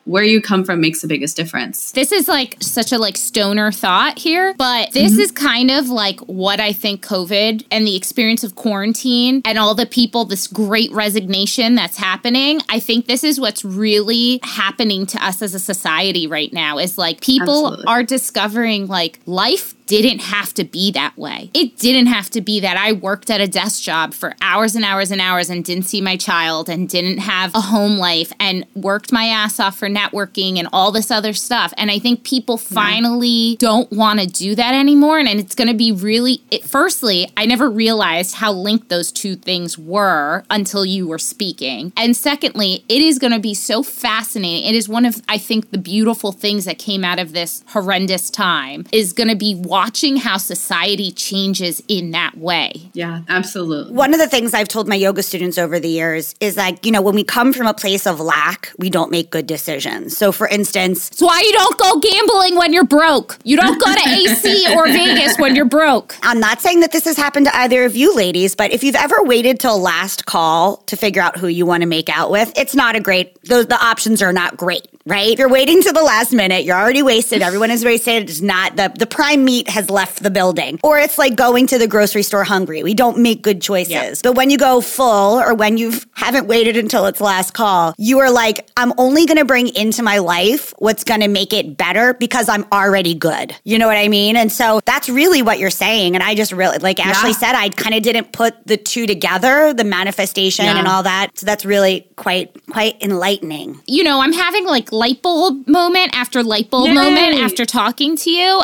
where you come from makes the biggest difference. This is like such a like stoner thought here, but this mm-hmm. is kind of like what I think COVID and the experience of quarantine and all the people, this great resignation that's happening. I think this is what's really happening to us as a society right now, is like people Absolutely. Are discovering like life didn't have to be that way. It didn't have to be that I worked at a desk job for hours and hours and hours and didn't see my child and didn't have a home life and worked my ass off for networking and all this other stuff. And I think people finally don't want to do that anymore. And it's going to be really, firstly, I never realized how linked those two things were until you were speaking. And secondly, it is going to be so fascinating. It is one of, I think, the beautiful things that came out of this horrendous time is going to be watching how society changes in that way. Yeah, absolutely. One of the things I've told my yoga students over the years is like, you know, when we come from a place of lack, we don't make good decisions. So for instance, that's why you don't go gambling when you're broke. You don't go to AC or Vegas when you're broke. I'm not saying that this has happened to either of you ladies, but if you've ever waited till last call to figure out who you want to make out with, it's not a great, the options are not great, right? If you're waiting till the last minute, you're already wasted. Everyone is wasted. It's not the prime meat has left the building. Or it's like going to the grocery store hungry. We don't make good choices. Yep. But when you go full, or when you haven't waited until it's last call, you are like, I'm only going to bring into my life what's going to make it better because I'm already good. You know what I mean? And so that's really what you're saying. And I just really, like Ashley said, I kind of didn't put the two together, the manifestation and all that. So that's really quite enlightening. You know, I'm having like light bulb moment after light bulb moment after talking to you.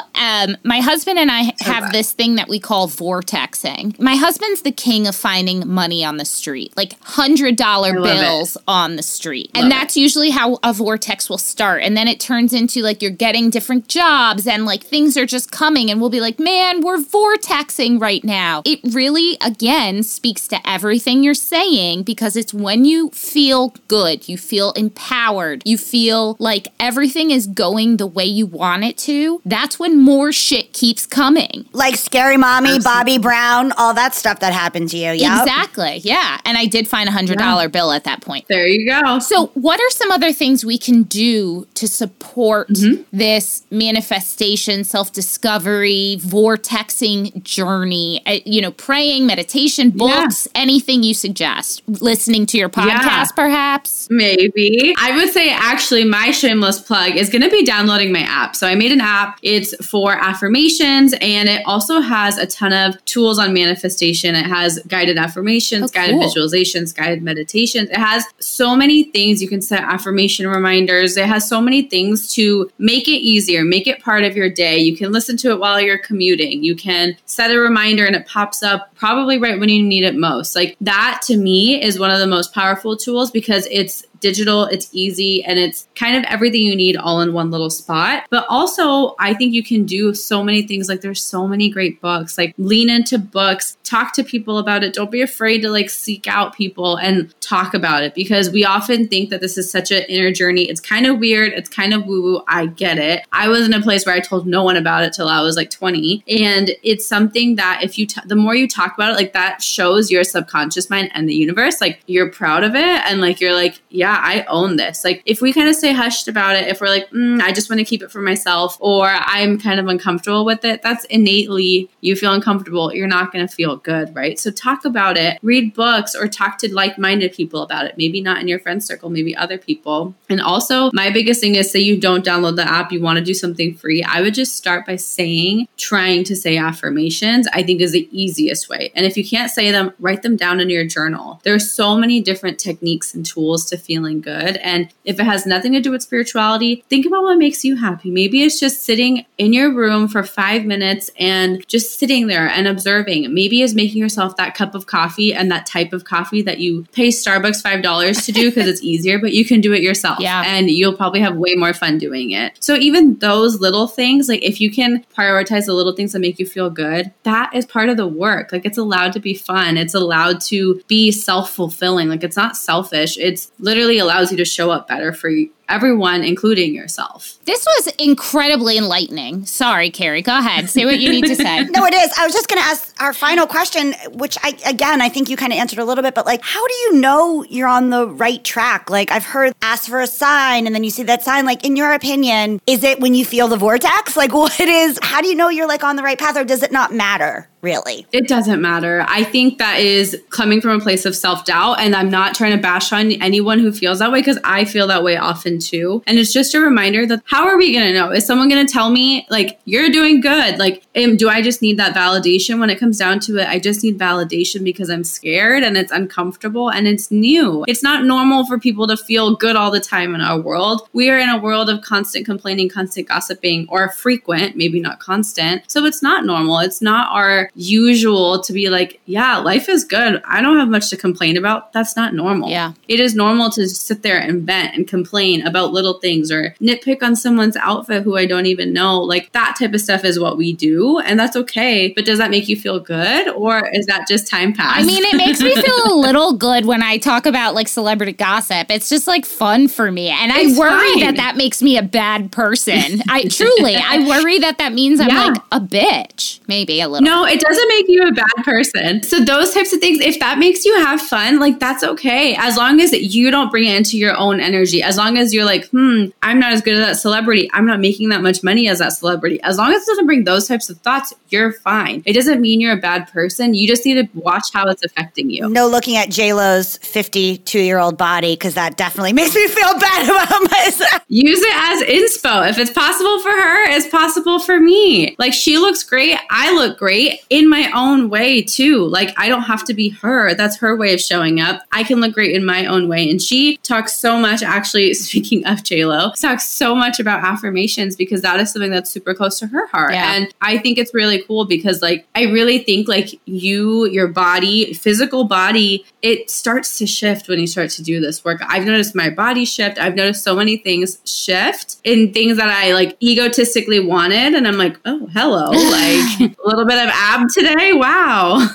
My husband and I have this thing that we call vortexing. My husband's the king of finding money on the street, like $100 bills on the street. And that's usually how a vortex will start. And then it turns into like you're getting different jobs and like things are just coming and we'll be like, man, we're vortexing right now. It really, again, speaks to everything you're saying because it's when you feel good, you feel empowered, you feel like everything is going the way you want it to, that's when more shit keeps coming. Like Scary Mommy, Absolutely. Bobby Brown, all that stuff that happened to you. Yep. Exactly. Yeah. And I did find a $100 bill at that point. There you go. So what are some other things we can do to support this manifestation, self-discovery, vortexing journey? You know, praying, meditation, books, anything you suggest. Listening to your podcast, perhaps? Maybe. I would say actually my shameless plug is going to be downloading my app. So I made an app. It's for affirmation affirmations, and it also has a ton of tools on manifestation. It has guided affirmations, guided visualizations, guided meditations. It has so many things. You can set affirmation reminders. It has so many things to make it easier, make it part of your day. You can listen to it while you're commuting. You can set a reminder and it pops up probably right when you need it most. Like, that to me is one of the most powerful tools because it's digital, it's easy, and it's kind of everything you need all in one little spot. But also, I think you can do so many things. Like, there's so many great books. Like, lean into books, talk to people about it. Don't be afraid to like seek out people and talk about it, because we often think that this is such an inner journey. It's kind of weird. It's kind of woo-woo. I get it. I was in a place where I told no one about it till I was like 20. And it's something that if you, the more you talk about it, like, that shows your subconscious mind and the universe, like, you're proud of it. And like, you're like, yeah, I own this. Like, if we kind of stay hushed about it, if we're like, I just want to keep it for myself, or I'm kind of uncomfortable with it, that's innately, you feel uncomfortable, you're not going to feel good, right? So talk about it, read books, or talk to like-minded people about it. Maybe not in your friend circle, maybe other people. And also, my biggest thing is, say you don't download the app, you want to do something free. I would just start by trying to say affirmations, I think, is the easiest way. And if you can't say them, write them down in your journal. There are so many different techniques and tools to feeling good. And if it has nothing to do with spirituality, think about what makes you happy. Maybe it's just sitting in your room for 5 minutes and just sitting there and observing. Maybe it's making yourself that cup of coffee and that type of coffee that you pay Starbucks $5 to do because it's easier, but you can do it yourself. Yeah. And you'll probably have way more fun doing it. So even those little things, like, if you can prioritize the little things that make you feel good, that is part of the work. Like, it's allowed to be fun. It's allowed to be self-fulfilling. Like, it's not selfish. It's literally allows you to show up better for everyone, including yourself. This was incredibly enlightening. Sorry, Carrie. Go ahead. Say what you need to say. No, it is. I was just going to ask our final question, which I think you kind of answered a little bit, but like, how do you know you're on the right track? Like, I've heard ask for a sign and then you see that sign. Like, in your opinion, is it when you feel the vortex? Like, what is, how do you know you're like on the right path, or does it not matter? Really? It doesn't matter. I think that is coming from a place of self-doubt, and I'm not trying to bash on anyone who feels that way, because I feel that way often too. And it's just a reminder that how are we going to know? Is someone going to tell me like, you're doing good? Like, do I just need that validation? When it comes down to it, I just need validation because I'm scared and it's uncomfortable and it's new. It's not normal for people to feel good all the time in our world. We are in a world of constant complaining, constant gossiping, or frequent, maybe not constant. So it's not normal. It's not our usual to be like, yeah, life is good, I don't have much to complain about. That's not normal. Yeah. It is normal to sit there and vent and complain about little things or nitpick on someone's outfit who I don't even know. Like, that type of stuff is what we do, and that's okay. But does that make you feel good, or is that just time passed? I mean, it makes me feel a little good when I talk about like celebrity gossip. It's just like fun for me. And it's I worry fine. that makes me a bad person. I worry that means I'm like a bitch. Maybe a little. No, it doesn't make you a bad person. So those types of things, if that makes you have fun, like, that's okay. As long as you don't bring it into your own energy, as long as you're like, I'm not as good as that celebrity, I'm not making that much money as that celebrity. As long as it doesn't bring those types of thoughts, you're fine. It doesn't mean you're a bad person. You just need to watch how it's affecting you. No looking at J-Lo's 52-year-old body, because that definitely makes me feel bad about myself. Use it as inspo. If it's possible for her, it's possible for me. Like, she looks great. I look great. In my own way too. Like, I don't have to be her. That's her way of showing up. I can look great in my own way. And she talks so much, actually, speaking of J-Lo, talks so much about affirmations, because that is something that's super close to her heart. Yeah. And I think it's really cool, because like, I really think like your body, physical body, it starts to shift when you start to do this work. I've noticed my body shift. I've noticed so many things shift in things that I like egotistically wanted. And I'm like, oh, hello. Like, a little bit of ab today. Wow.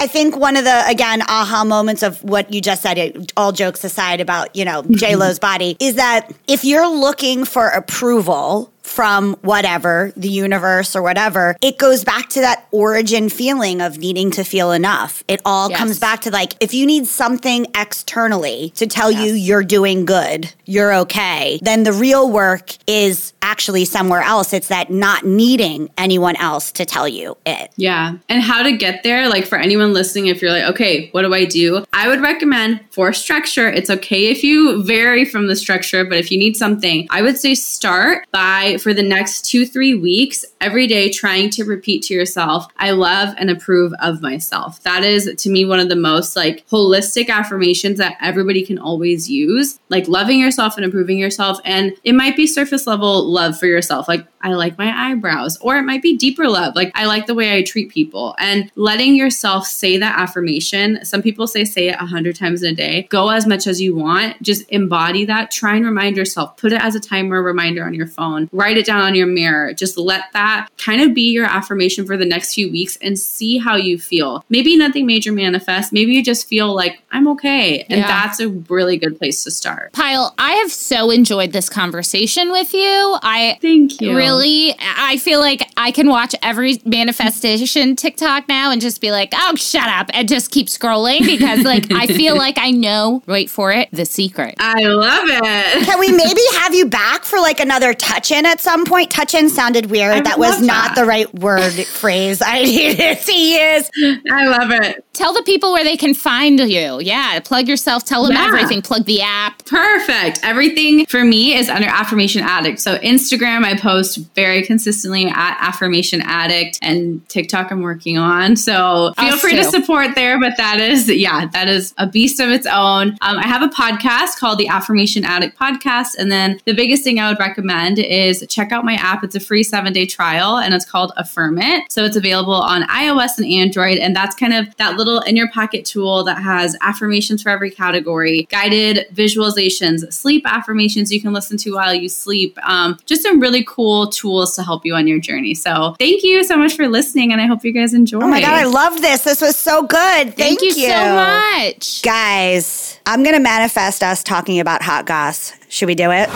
I think one of the, again, aha moments of what you just said, all jokes aside about, J-Lo's body, is that if you're looking for approval from whatever, the universe or whatever, it goes back to that origin feeling of needing to feel enough. It all comes back to like, if you need something externally to tell you you're doing good, you're okay, then the real work is actually somewhere else. It's that not needing anyone else to tell you it. Yeah. And how to get there, like for anyone listening, if you're like, okay, what do? I would recommend for structure, it's okay if you vary from the structure, but if you need something, I would say start by for the next 2-3 weeks, every day trying to repeat to yourself, I love and approve of myself. That is, to me, one of the most like holistic affirmations that everybody can always use, like loving yourself and approving yourself. And it might be surface level love for yourself, like I like my eyebrows, or it might be deeper love, like I like the way I treat people. And letting yourself say that affirmation, some people say it 100 times in a day, go as much as you want, just embody that, try and remind yourself, put it as a timer reminder on your phone, write it down on your mirror, just let that kind of be your affirmation for the next few weeks and see how you feel. Maybe nothing major manifests, maybe you just feel like I'm okay. And that's a really good place to start. Payal, I have so enjoyed this conversation with you. Thank you. Really, I feel like I can watch every manifestation TikTok now and just be like, oh, shut up, and just keep scrolling because like I feel like I know, wait for it, the secret. I love it. Can we maybe have you back for like another touch-in at some point? Touch-in sounded weird. That was not the right word phrase I needed to use. I love it. Tell the people where they can find you. Yeah, plug yourself, tell them everything, plug the app. Perfect. Everything for me is under Affirmation Addict. So Instagram, I post very consistently at Affirmation Addict, and TikTok I'm working on. So feel free to support there, but that is a beast of its own. I have a podcast called the Affirmation Addict Podcast. And then the biggest thing I would recommend is check out my app. It's a free 7-day trial and it's called Affirm It. So it's available on iOS and Android. And that's kind of that little in your pocket tool that has affirmations for every category, guided visualizations, sleep affirmations you can listen to while you sleep. Just some really cool tools to help you on your journey. So thank you so much for listening, and I hope you guys enjoyed. Oh my God, I love this. This was so good. Thank you so much. Guys, I'm going to manifest us talking about hot goss. Should we do it?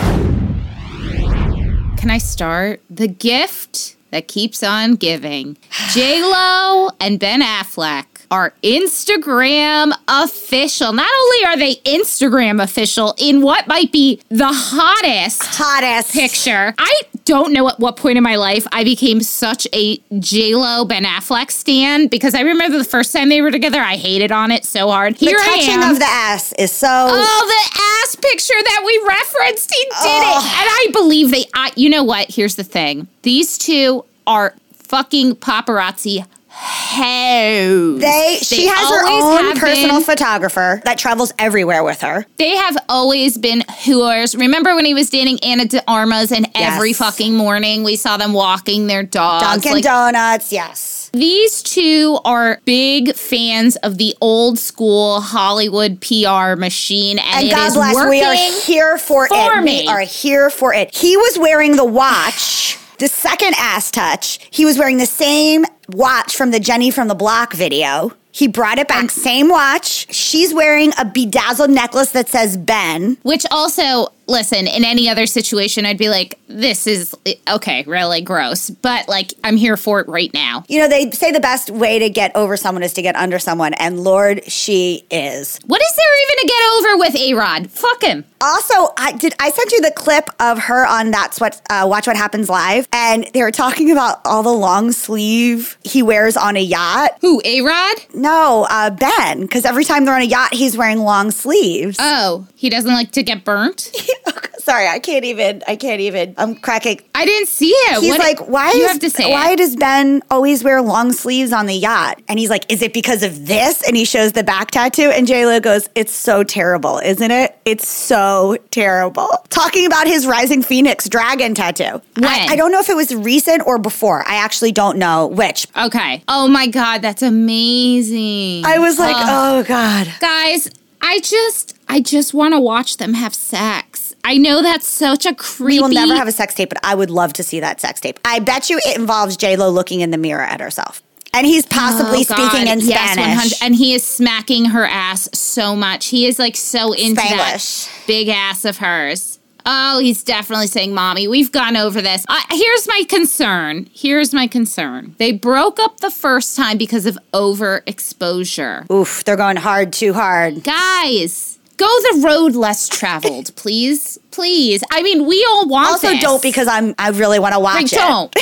Can I start? The gift that keeps on giving. J-Lo and Ben Affleck are Instagram official. Not only are they Instagram official in what might be the hottest picture. I don't know at what point in my life I became such a J-Lo Ben Affleck stan, because I remember the first time they were together, I hated on it so hard. Here I am. The touching of the ass is so... Oh, the ass picture that we referenced. He did it. And I believe they... you know what? Here's the thing. These two are fucking paparazzi hoes. She has her own personal photographer that travels everywhere with her. They have always been whores. Remember when he was dating Ana de Armas, and every fucking morning we saw them walking their dogs. Dunkin' Donuts, yes. These two are big fans of the old school Hollywood PR machine. And God bless, we are here for it. We are here for it. He was wearing the watch, the second ass touch. He was wearing the same watch from the Jenny from the Block video. He brought it back, same watch. She's wearing a bedazzled necklace that says Ben. Which also, listen, in any other situation, I'd be like, this is, okay, really gross. But, like, I'm here for it right now. You know, they say the best way to get over someone is to get under someone. And, Lord, she is. What is there even to get over with, A-Rod? Fuck him. Also, I sent you the clip of her on That's What Watch What Happens Live. And they were talking about all the long sleeve he wears on a yacht. Who, A-Rod? No, Ben, because every time they're on a yacht, he's wearing long sleeves. Oh, he doesn't like to get burnt? Sorry, I can't even. I'm cracking. I didn't see it. He's why does Ben always wear long sleeves on the yacht? And he's like, is it because of this? And he shows the back tattoo, and J-Lo goes, it's so terrible, isn't it? It's so terrible. Talking about his Rising Phoenix dragon tattoo. When? I don't know if it was recent or before. I actually don't know which. Okay. Oh my God, that's amazing. I was like, oh God. Guys, I just want to watch them have sex. I know that's such a creepy... We will never have a sex tape, but I would love to see that sex tape. I bet you it involves J-Lo looking in the mirror at herself. And he's possibly speaking in Spanish. And he is smacking her ass so much. He is like so into that big ass of hers. Oh, he's definitely saying, Mommy, we've gone over this. Here's my concern. They broke up the first time because of overexposure. Oof, they're going hard, too hard. Guys, go the road less traveled, please. Please. I mean, we all want this. Also, don't, because I really want to watch it. Don't.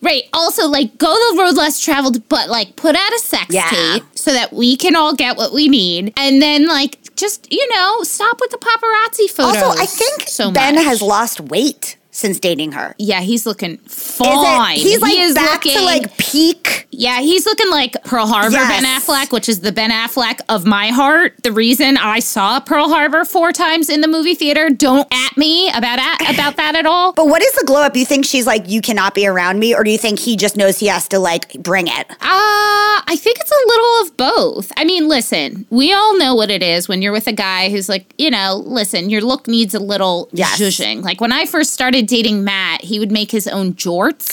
Right. Also, like, go the road less traveled, but, like, put out a sex tape so that we can all get what we need. And then, like, just, you know, stop with the paparazzi photos. Also, I think Ben has lost weight since dating her. Yeah, he's looking fine. He's back to peak. Yeah, he's looking like Pearl Harbor Ben Affleck, which is the Ben Affleck of my heart. The reason I saw Pearl Harbor 4 times in the movie theater. Don't at me about that at all. But what is the glow up? You think she's like, you cannot be around me? Or do you think he just knows he has to like bring it? I think it's a little of both. I mean, listen, we all know what it is when you're with a guy who's like, you know, listen, your look needs a little zhuzhing. Like when I first started dating Matt, he would make his own jorts.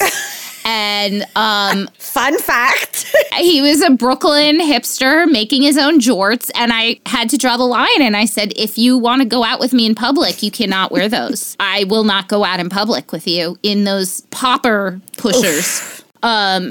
And fun fact, he was a Brooklyn hipster making his own jorts, and I had to draw the line, and I said, if you want to go out with me in public, you cannot wear those. I will not go out in public with you in those popper pushers. Oof.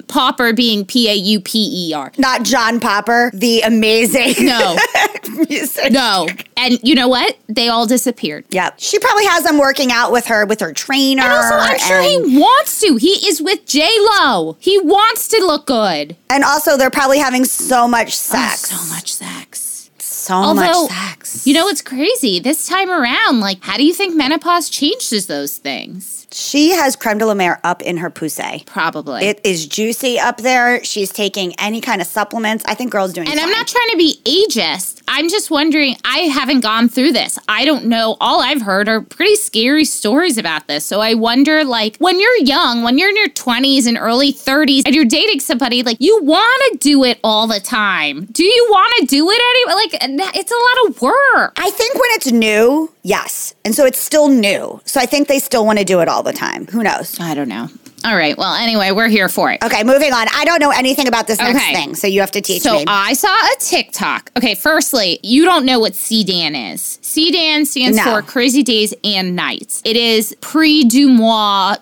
Popper being Pauper. Not John Popper, the amazing music. No. And you know what? They all disappeared. Yep. She probably has them working out with her trainer. And also, I'm sure he wants to. He is with J-Lo. He wants to look good. And also, they're probably having so much sex. Oh, so much sex. So much sex. You know what's crazy? This time around, like, how do you think menopause changes those things? She has creme de la mer up in her pussy. Probably. It is juicy up there. She's taking any kind of supplements. I think girls doing fine. And I'm not trying to be ageist. I'm just wondering, I haven't gone through this. I don't know. All I've heard are pretty scary stories about this. So I wonder, like, when you're young, when you're in your 20s and early 30s, and you're dating somebody, like, you want to do it all the time. Do you want to do it anyway? Like, it's a lot of work. I think when it's new, yes. And so it's still new. So I think they still want to do it all the time. Who knows? I don't know. All right. Well, anyway, we're here for it. Okay, moving on. I don't know anything about this next thing, so you have to teach me. So I saw a TikTok. Okay, firstly, you don't know what CDAN is. CDAN stands for Crazy Days and Nights. It is pre-Dumois,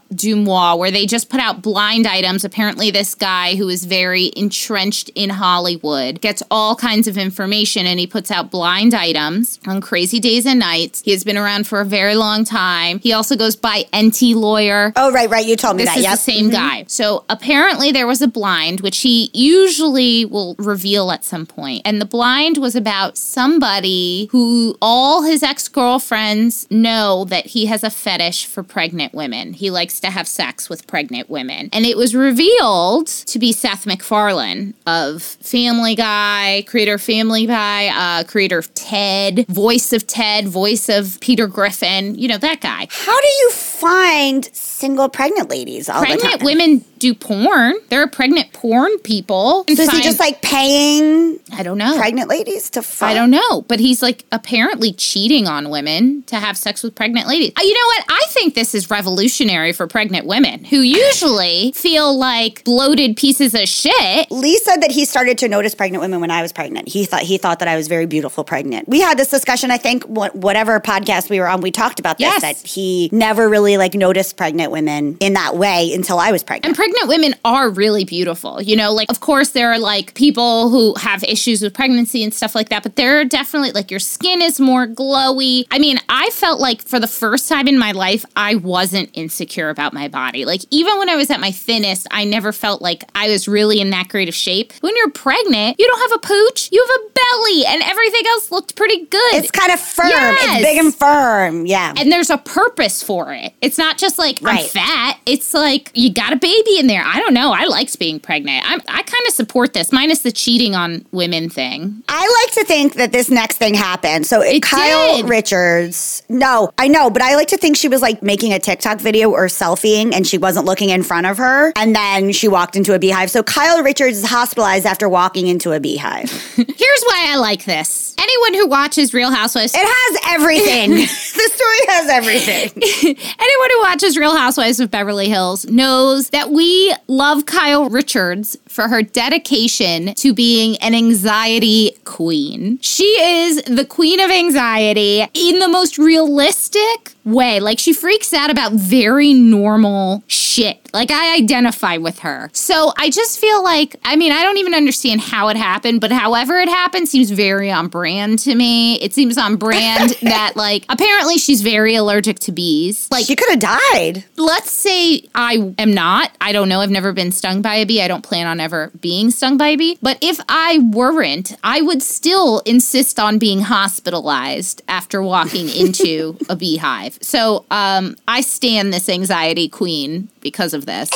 where they just put out blind items. Apparently, this guy who is very entrenched in Hollywood gets all kinds of information, and he puts out blind items on Crazy Days and Nights. He has been around for a very long time. He also goes by NT Lawyer. Oh, right. You told me that. Yes. The same guy. So apparently there was a blind, which he usually will reveal at some point. And the blind was about somebody who all his ex-girlfriends know that he has a fetish for pregnant women. He likes to have sex with pregnant women. And it was revealed to be Seth MacFarlane of Family Guy, creator of Family Guy, creator of Ted, voice of Ted, voice of Peter Griffin, you know, that guy. How do you find single pregnant ladies all the time? Pregnant women do porn. There are pregnant porn people. So is he just like paying pregnant ladies to fuck? I don't know. But he's like apparently cheating on women to have sex with pregnant ladies. You know what? I think this is revolutionary for pregnant women who usually feel like bloated pieces of shit. Lee said that he started to notice pregnant women when I was pregnant. He thought that I was very beautiful pregnant. We had this discussion, I think, whatever podcast we were on, we talked about this, that he never really like noticed pregnant women in that way until I was pregnant. And pregnant women are really beautiful. You know, like, of course, there are, like, people who have issues with pregnancy and stuff like that, but there are definitely, like, your skin is more glowy. I mean, I felt like for the first time in my life, I wasn't insecure about my body. Like, even when I was at my thinnest, I never felt like I was really in that great of shape. When you're pregnant, you don't have a pooch. You have a belly, and everything else looked pretty good. It's kind of firm. Yes. It's big and firm. Yeah. And there's a purpose for it. It's not just, like, I'm fat. It's, like, you got a baby in there. I don't know. I liked being pregnant. I kind of support this, minus the cheating on women thing. I like to think that this next thing happened. So Kyle Richards. No, I know, but I like to think she was like making a TikTok video or selfieing and she wasn't looking in front of her. And then she walked into a beehive. So Kyle Richards is hospitalized after walking into a beehive. Here's why I like this. Anyone who watches Real Housewives. It has everything. The story has everything. Anyone who watches Real Housewives of Beverly Hills knows that we love Kyle Richards for her dedication to being an anxiety queen. She is the queen of anxiety in the most realistic way. Like, she freaks out about very normal shit. Like, I identify with her. So I just feel like, I mean, I don't even understand how it happened, but however it happened seems very on brand to me. It seems on brand that, like, apparently she's very allergic to bees. Like, she could have died. Let's say I am not. I don't know. I've never been stung by a bee. I don't plan on ever being stung by a bee. But if I weren't, I would still insist on being hospitalized after walking into a beehive. So I stand this anxiety queen because of this.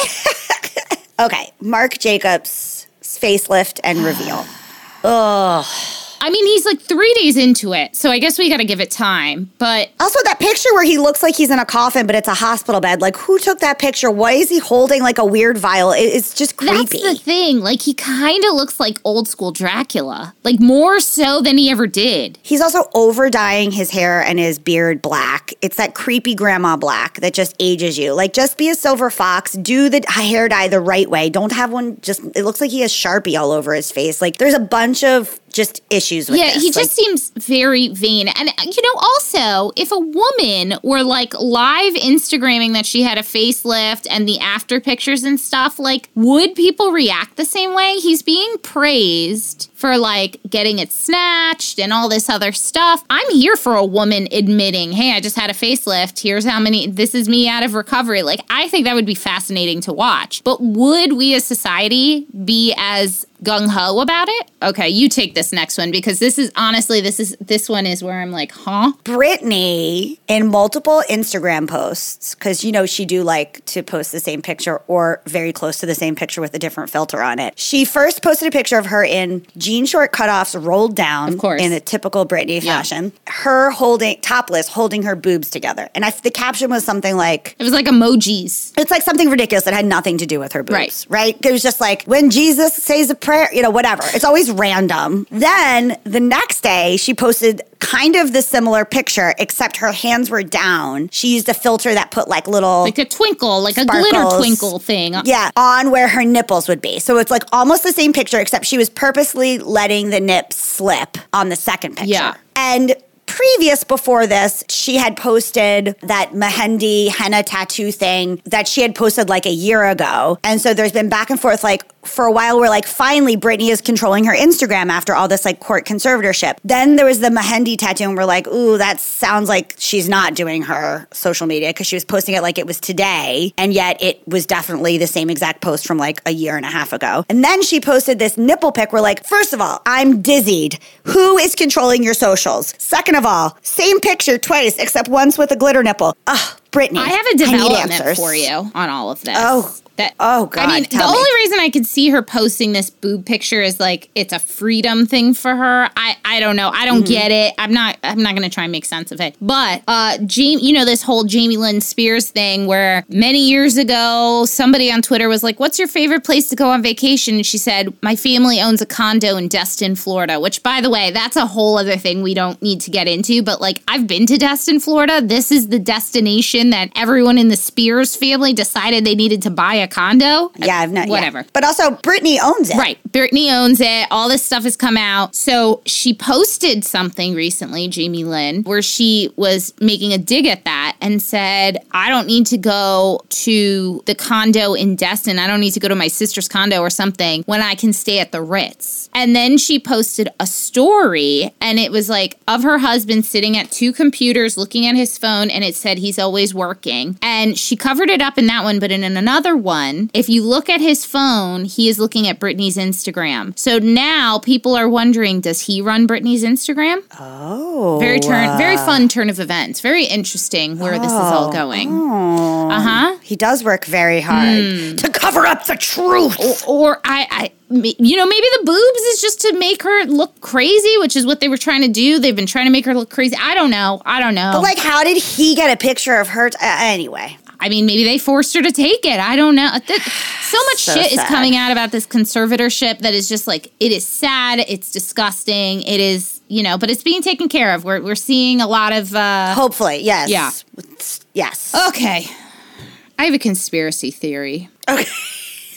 Okay, Marc Jacobs' facelift and reveal. Ugh. I mean, he's like 3 days into it, so I guess we got to give it time, but... Also, that picture where he looks like he's in a coffin, but it's a hospital bed. Like, who took that picture? Why is he holding, like, a weird vial? It's just creepy. That's the thing. Like, he kind of looks like old-school Dracula. Like, more so than he ever did. He's also over-dyeing his hair and his beard black. It's that creepy grandma black that just ages you. Like, just be a silver fox. Do the hair dye the right way. Don't have one just... It looks like he has Sharpie all over his face. Like, there's a bunch of... just issues with this. Yeah, he just seems very vain. And, you know, also, if a woman were, like, live Instagramming that she had a facelift and the after pictures and stuff, like, would people react the same way? He's being praised for, like, getting it snatched and all this other stuff. I'm here for a woman admitting, hey, I just had a facelift. Here's how many. This is me out of recovery. Like, I think that would be fascinating to watch. But would we as society be as gung-ho about it? Okay, you take this next one because this is, honestly, this one is where I'm like, huh? Britney, in multiple Instagram posts, because, you know, she do like to post the same picture or very close to the same picture with a different filter on it. She first posted a picture of her in jean short cutoffs rolled down, of course, in a typical Britney fashion. Her topless, holding her boobs together. And the caption was something like... It was like emojis. It's like something ridiculous that had nothing to do with her boobs, right? It was just like, when Jesus says a prayer, you know, whatever. It's always random. Then the next day, she posted kind of the similar picture, except her hands were down. She used a filter that put like little... Like a twinkle, like sparkles, a glitter twinkle thing. Yeah, on where her nipples would be. So it's like almost the same picture, except she was purposely letting the nips slip on the second picture. Yeah. And... previous before this, she had posted that Mehendi henna tattoo thing that she had posted like a year ago. And so there's been back and forth, like, for a while we're like, finally Britney is controlling her Instagram after all this like court conservatorship. Then there was the Mehendi tattoo and we're like, ooh, that sounds like she's not doing her social media because she was posting it like it was today. And yet it was definitely the same exact post from like a year and a half ago. And then she posted this nipple pic. We're like, first of all, I'm dizzied. Who is controlling your socials? Second of all, same picture twice, except once with a glitter nipple. Ugh, Britney. I have a development for you on all of this. Oh, God. I mean, the only reason I could see her posting this boob picture is, like, it's a freedom thing for her. I don't know. I don't get it. I'm not going to try and make sense of it. But, Jamie, you know, this whole Jamie Lynn Spears thing where many years ago, somebody on Twitter was like, what's your favorite place to go on vacation? And she said, my family owns a condo in Destin, Florida, which, by the way, that's a whole other thing we don't need to get into. But, like, I've been to Destin, Florida. This is the destination that everyone in the Spears family decided they needed to buy a condo. Yeah, I've not. Whatever. Yeah. But also, Britney owns it. Right. Britney owns it. All this stuff has come out. So she posted something recently, Jamie Lynn, where she was making a dig at that and said, I don't need to go to the condo in Destin. I don't need to go to my sister's condo or something when I can stay at the Ritz. And then she posted a story and it was like of her husband sitting at two computers looking at his phone and it said he's always working. And she covered it up in that one, but in another one, if you look at his phone, he is looking at Britney's Instagram. So now people are wondering, does he run Britney's Instagram? Oh. Very fun turn of events. Very interesting where this is all going. Oh. Uh-huh. He does work very hard to cover up the truth. Or you know, maybe the boobs is just to make her look crazy, which is what they were trying to do. They've been trying to make her look crazy. I don't know. But, like, how did he get a picture of her? Anyway. I mean, maybe they forced her to take it. I don't know. So much shit is coming out about this conservatorship that is just like, it is sad. It's disgusting. It is, you know, but it's being taken care of. We're seeing a lot of... hopefully, yes. Yeah. Yes. Okay. I have a conspiracy theory. Okay.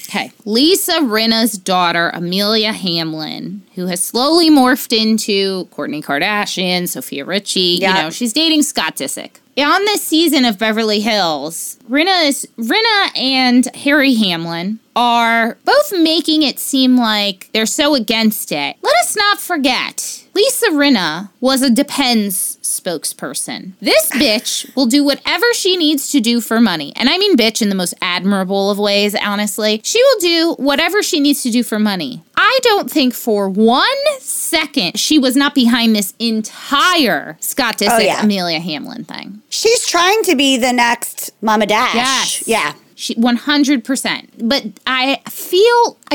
Okay. Lisa Rinna's daughter, Amelia Hamlin, who has slowly morphed into Kourtney Kardashian, Sophia Ritchie. Yep. You know, she's dating Scott Disick. on this season of Beverly Hills, Rinna and Harry Hamlin are both making it seem like they're so against it. Let us not forget, Lisa Rinna was a Depends spokesperson. This bitch will do whatever she needs to do for money. And I mean bitch in the most admirable of ways, honestly. She will do whatever she needs to do for money. I don't think for 1 second she was not behind this entire Scott Disick, Amelia Hamlin thing. She's trying to be the next Mama Dash. Yes. Yeah. 100%. But I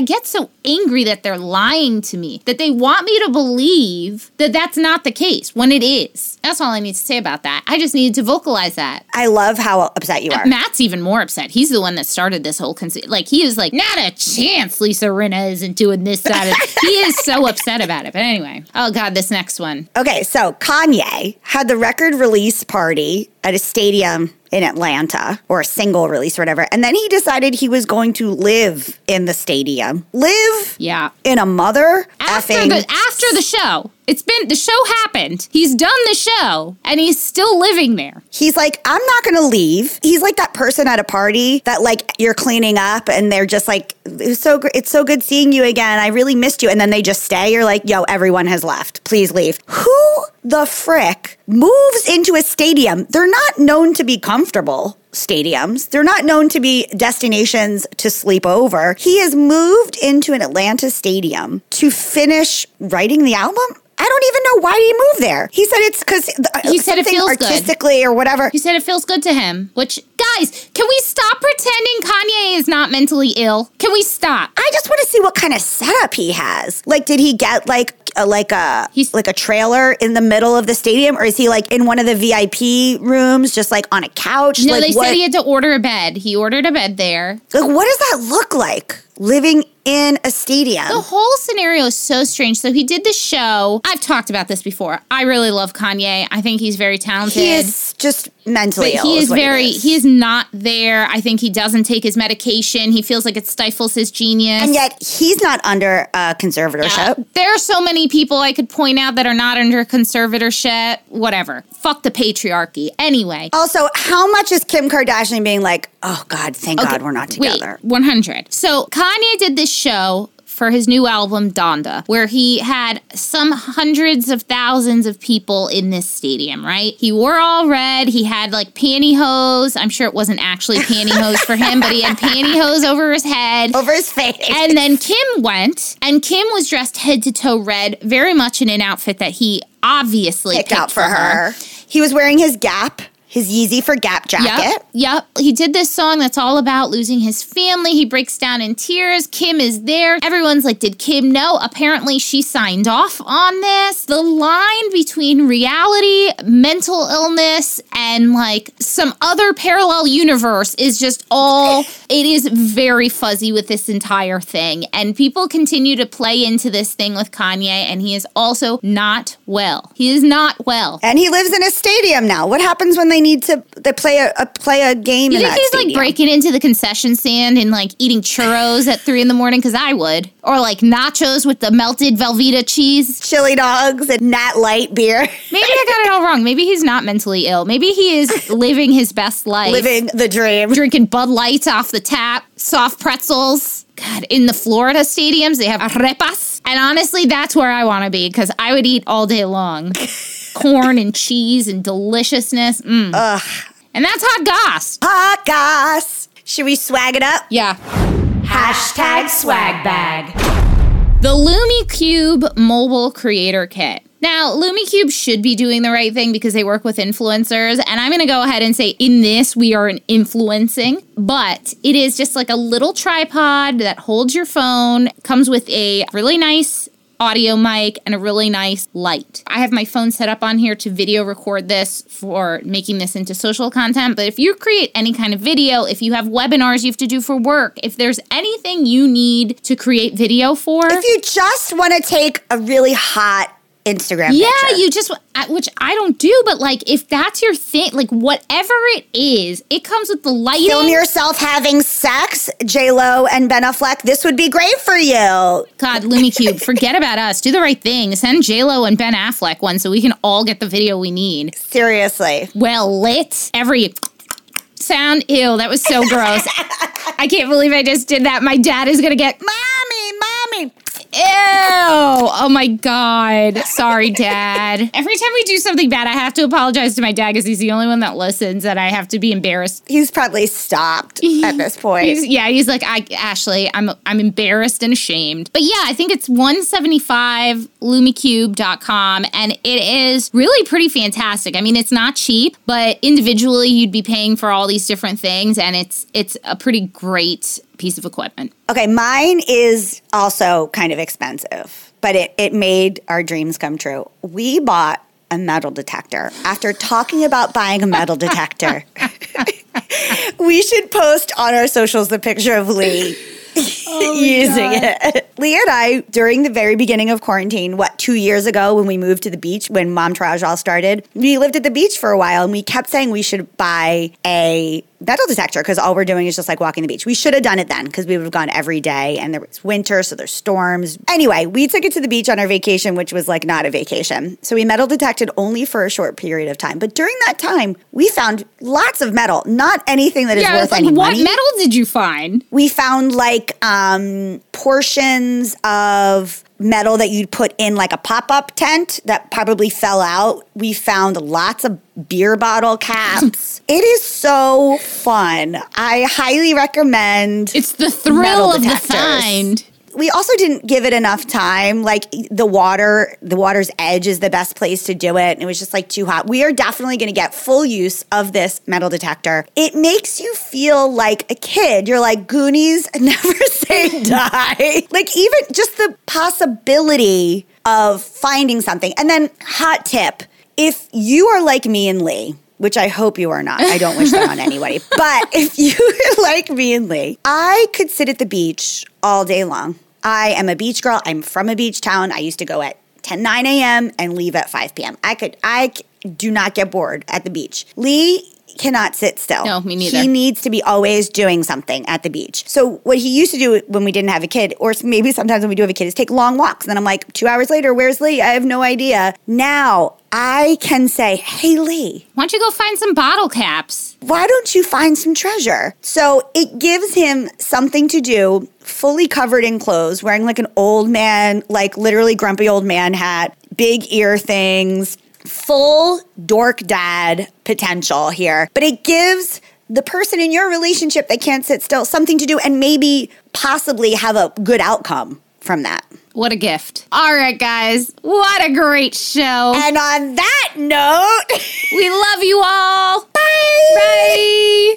get so angry that they're lying to me, that they want me to believe that that's not the case when it is. That's all I need to say about that. I just needed to vocalize that. I love how upset you are. Matt's even more upset. He's the one that started this whole he was like, not a chance Lisa Rinna isn't doing this side of it. He is so upset about it. But anyway, oh God, this next one. Okay, so Kanye had the record release party at a stadium in Atlanta, or a single release or whatever. And then he decided he was going to live in the stadium. Live in a mother effing. After the show. The show happened. He's done the show and he's still living there. He's like, I'm not going to leave. He's like that person at a party that you're cleaning up and they're just like, it's so good seeing you again. I really missed you. And then they just stay. You're like, yo, everyone has left. Please leave. Who the frick moves into a stadium? They're not known to be comfortable stadiums. They're not known to be destinations to sleep over. He has moved into an Atlanta stadium to finish writing the album. I don't even know why he moved there. He said it's because he said it feels artistically good, or whatever. He said it feels good to him. Which, guys, can we stop pretending Kanye is not mentally ill? Can we stop? I just want to see what kind of setup he has. Like, did he get a trailer in the middle of the stadium, or is he in one of the VIP rooms, just on a couch? No, they said he had to order a bed. He ordered a bed there. What does that look like? Living in a stadium. The whole scenario is so strange. So he did the show. I've talked about this before. I really love Kanye. I think he's very talented. He is just mentally ill. He is not there. I think he doesn't take his medication. He feels like it stifles his genius. And yet he's not under conservatorship. There are so many people I could point out that are not under conservatorship. Whatever. Fuck the patriarchy. Anyway. Also, how much is Kim Kardashian being like, oh God, thank God we're not together. 100. So Kanye did this show for his new album, Donda, where he had some hundreds of thousands of people in this stadium, right? He wore all red. He had pantyhose. I'm sure it wasn't actually pantyhose for him, but he had pantyhose over his head. Over his face. And then Kim went, and Kim was dressed head to toe red, very much in an outfit that he obviously picked out for her. He was wearing his Gap. His Yeezy for Gap jacket. Yep. He did this song that's all about losing his family. He breaks down in tears. Kim is there. Everyone's like, did Kim know? Apparently, she signed off on this. The line between reality, mental illness, and some other parallel universe is just it is very fuzzy with this entire thing. And people continue to play into this thing with Kanye, and he is also not well. He is not well. And he lives in a stadium now. What happens when they need to play a game in that stadium? You think he's breaking into the concession stand and eating churros at 3 a.m? Because I would. Or nachos with the melted Velveeta cheese. Chili dogs and Nat Light beer. Maybe I got it all wrong. Maybe he's not mentally ill. Maybe he is living his best life. Living the dream. Drinking Bud Lights off the tap. Soft pretzels. God, in the Florida stadiums, they have arepas. And honestly, that's where I want to be because I would eat all day long. Corn and cheese and deliciousness. Mm. Ugh. And that's hot goss. Hot goss. Should we swag it up? Yeah. Hashtag swag bag. The Lume Cube Mobile Creator Kit. Now, Lume Cube should be doing the right thing because they work with influencers. And I'm going to go ahead and say in this, we are influencing. But it is just a little tripod that holds your phone, comes with a really nice audio mic, and a really nice light. I have my phone set up on here to video record this for making this into social content. But if you create any kind of video, if you have webinars you have to do for work, if there's anything you need to create video for. If you just want to take a really hot Instagram picture. You just, which I don't do, but like if that's your thing, like whatever it is, it comes with the lighting. Film yourself having sex, J-Lo and Ben Affleck. This would be great for you. God, Lume Cube, forget about us. Do the right thing. Send J-Lo and Ben Affleck one so we can all get the video we need. Seriously. Well lit. Every sound. Ew, that was so gross. I can't believe I just did that. My dad is going to get, mommy. Ew. Oh, my God. Sorry, Dad. Every time we do something bad, I have to apologize to my dad because he's the only one that listens and I have to be embarrassed. He's probably stopped at this point. He's like, Ashley, I'm embarrassed and ashamed. But yeah, I think it's 175 lumecube.com and it is really pretty fantastic. I mean, it's not cheap, but individually you'd be paying for all these different things and it's a pretty great piece of equipment. Okay, mine is also kind of expensive, but it made our dreams come true. We bought a metal detector after talking about buying a metal detector. We should post on our socials the picture of Lee using it. Lee and I, during the very beginning of quarantine, 2 years ago when we moved to the beach, when Momtourage all started, we lived at the beach for a while and we kept saying we should buy a metal detector because all we're doing is just like walking the beach. We should have done it then because we would have gone every day and there was winter, so there's storms. Anyway, we took it to the beach on our vacation, which was like not a vacation. So we metal detected only for a short period of time. But during that time, we found lots of metal, not anything that is worth any money. What metal did you find? We found like portions of metal that you'd put in like a pop-up tent that probably fell out. We found lots of beer bottle caps. It is so fun. I highly recommend. It's the thrill of the find. We also didn't give it enough time. Like the water's edge is the best place to do it. And it was just like too hot. We are definitely going to get full use of this metal detector. It makes you feel like a kid. You're like, Goonies, never say die. Like even just the possibility of finding something. And then hot tip, if you are like me and Lee, which I hope you are not. I don't wish that on anybody. But if you were like me and Lee, I could sit at the beach all day long. I am a beach girl. I'm from a beach town. I used to go at 9 a.m. and leave at 5 p.m. I do not get bored at the beach. Lee cannot sit still. No, me neither. He needs to be always doing something at the beach. So what he used to do when we didn't have a kid, or maybe sometimes when we do have a kid, is take long walks. And then I'm like, 2 hours later, where's Lee? I have no idea. Now I can say, hey, Lee. Why don't you go find some bottle caps? Why don't you find some treasure? So it gives him something to do, fully covered in clothes, wearing like an old man, like literally grumpy old man hat, big ear things, full dork dad potential here. But it gives the person in your relationship that can't sit still something to do and maybe possibly have a good outcome from that. What a gift. All right, guys. What a great show. And on that note, we love you all. Bye. Bye.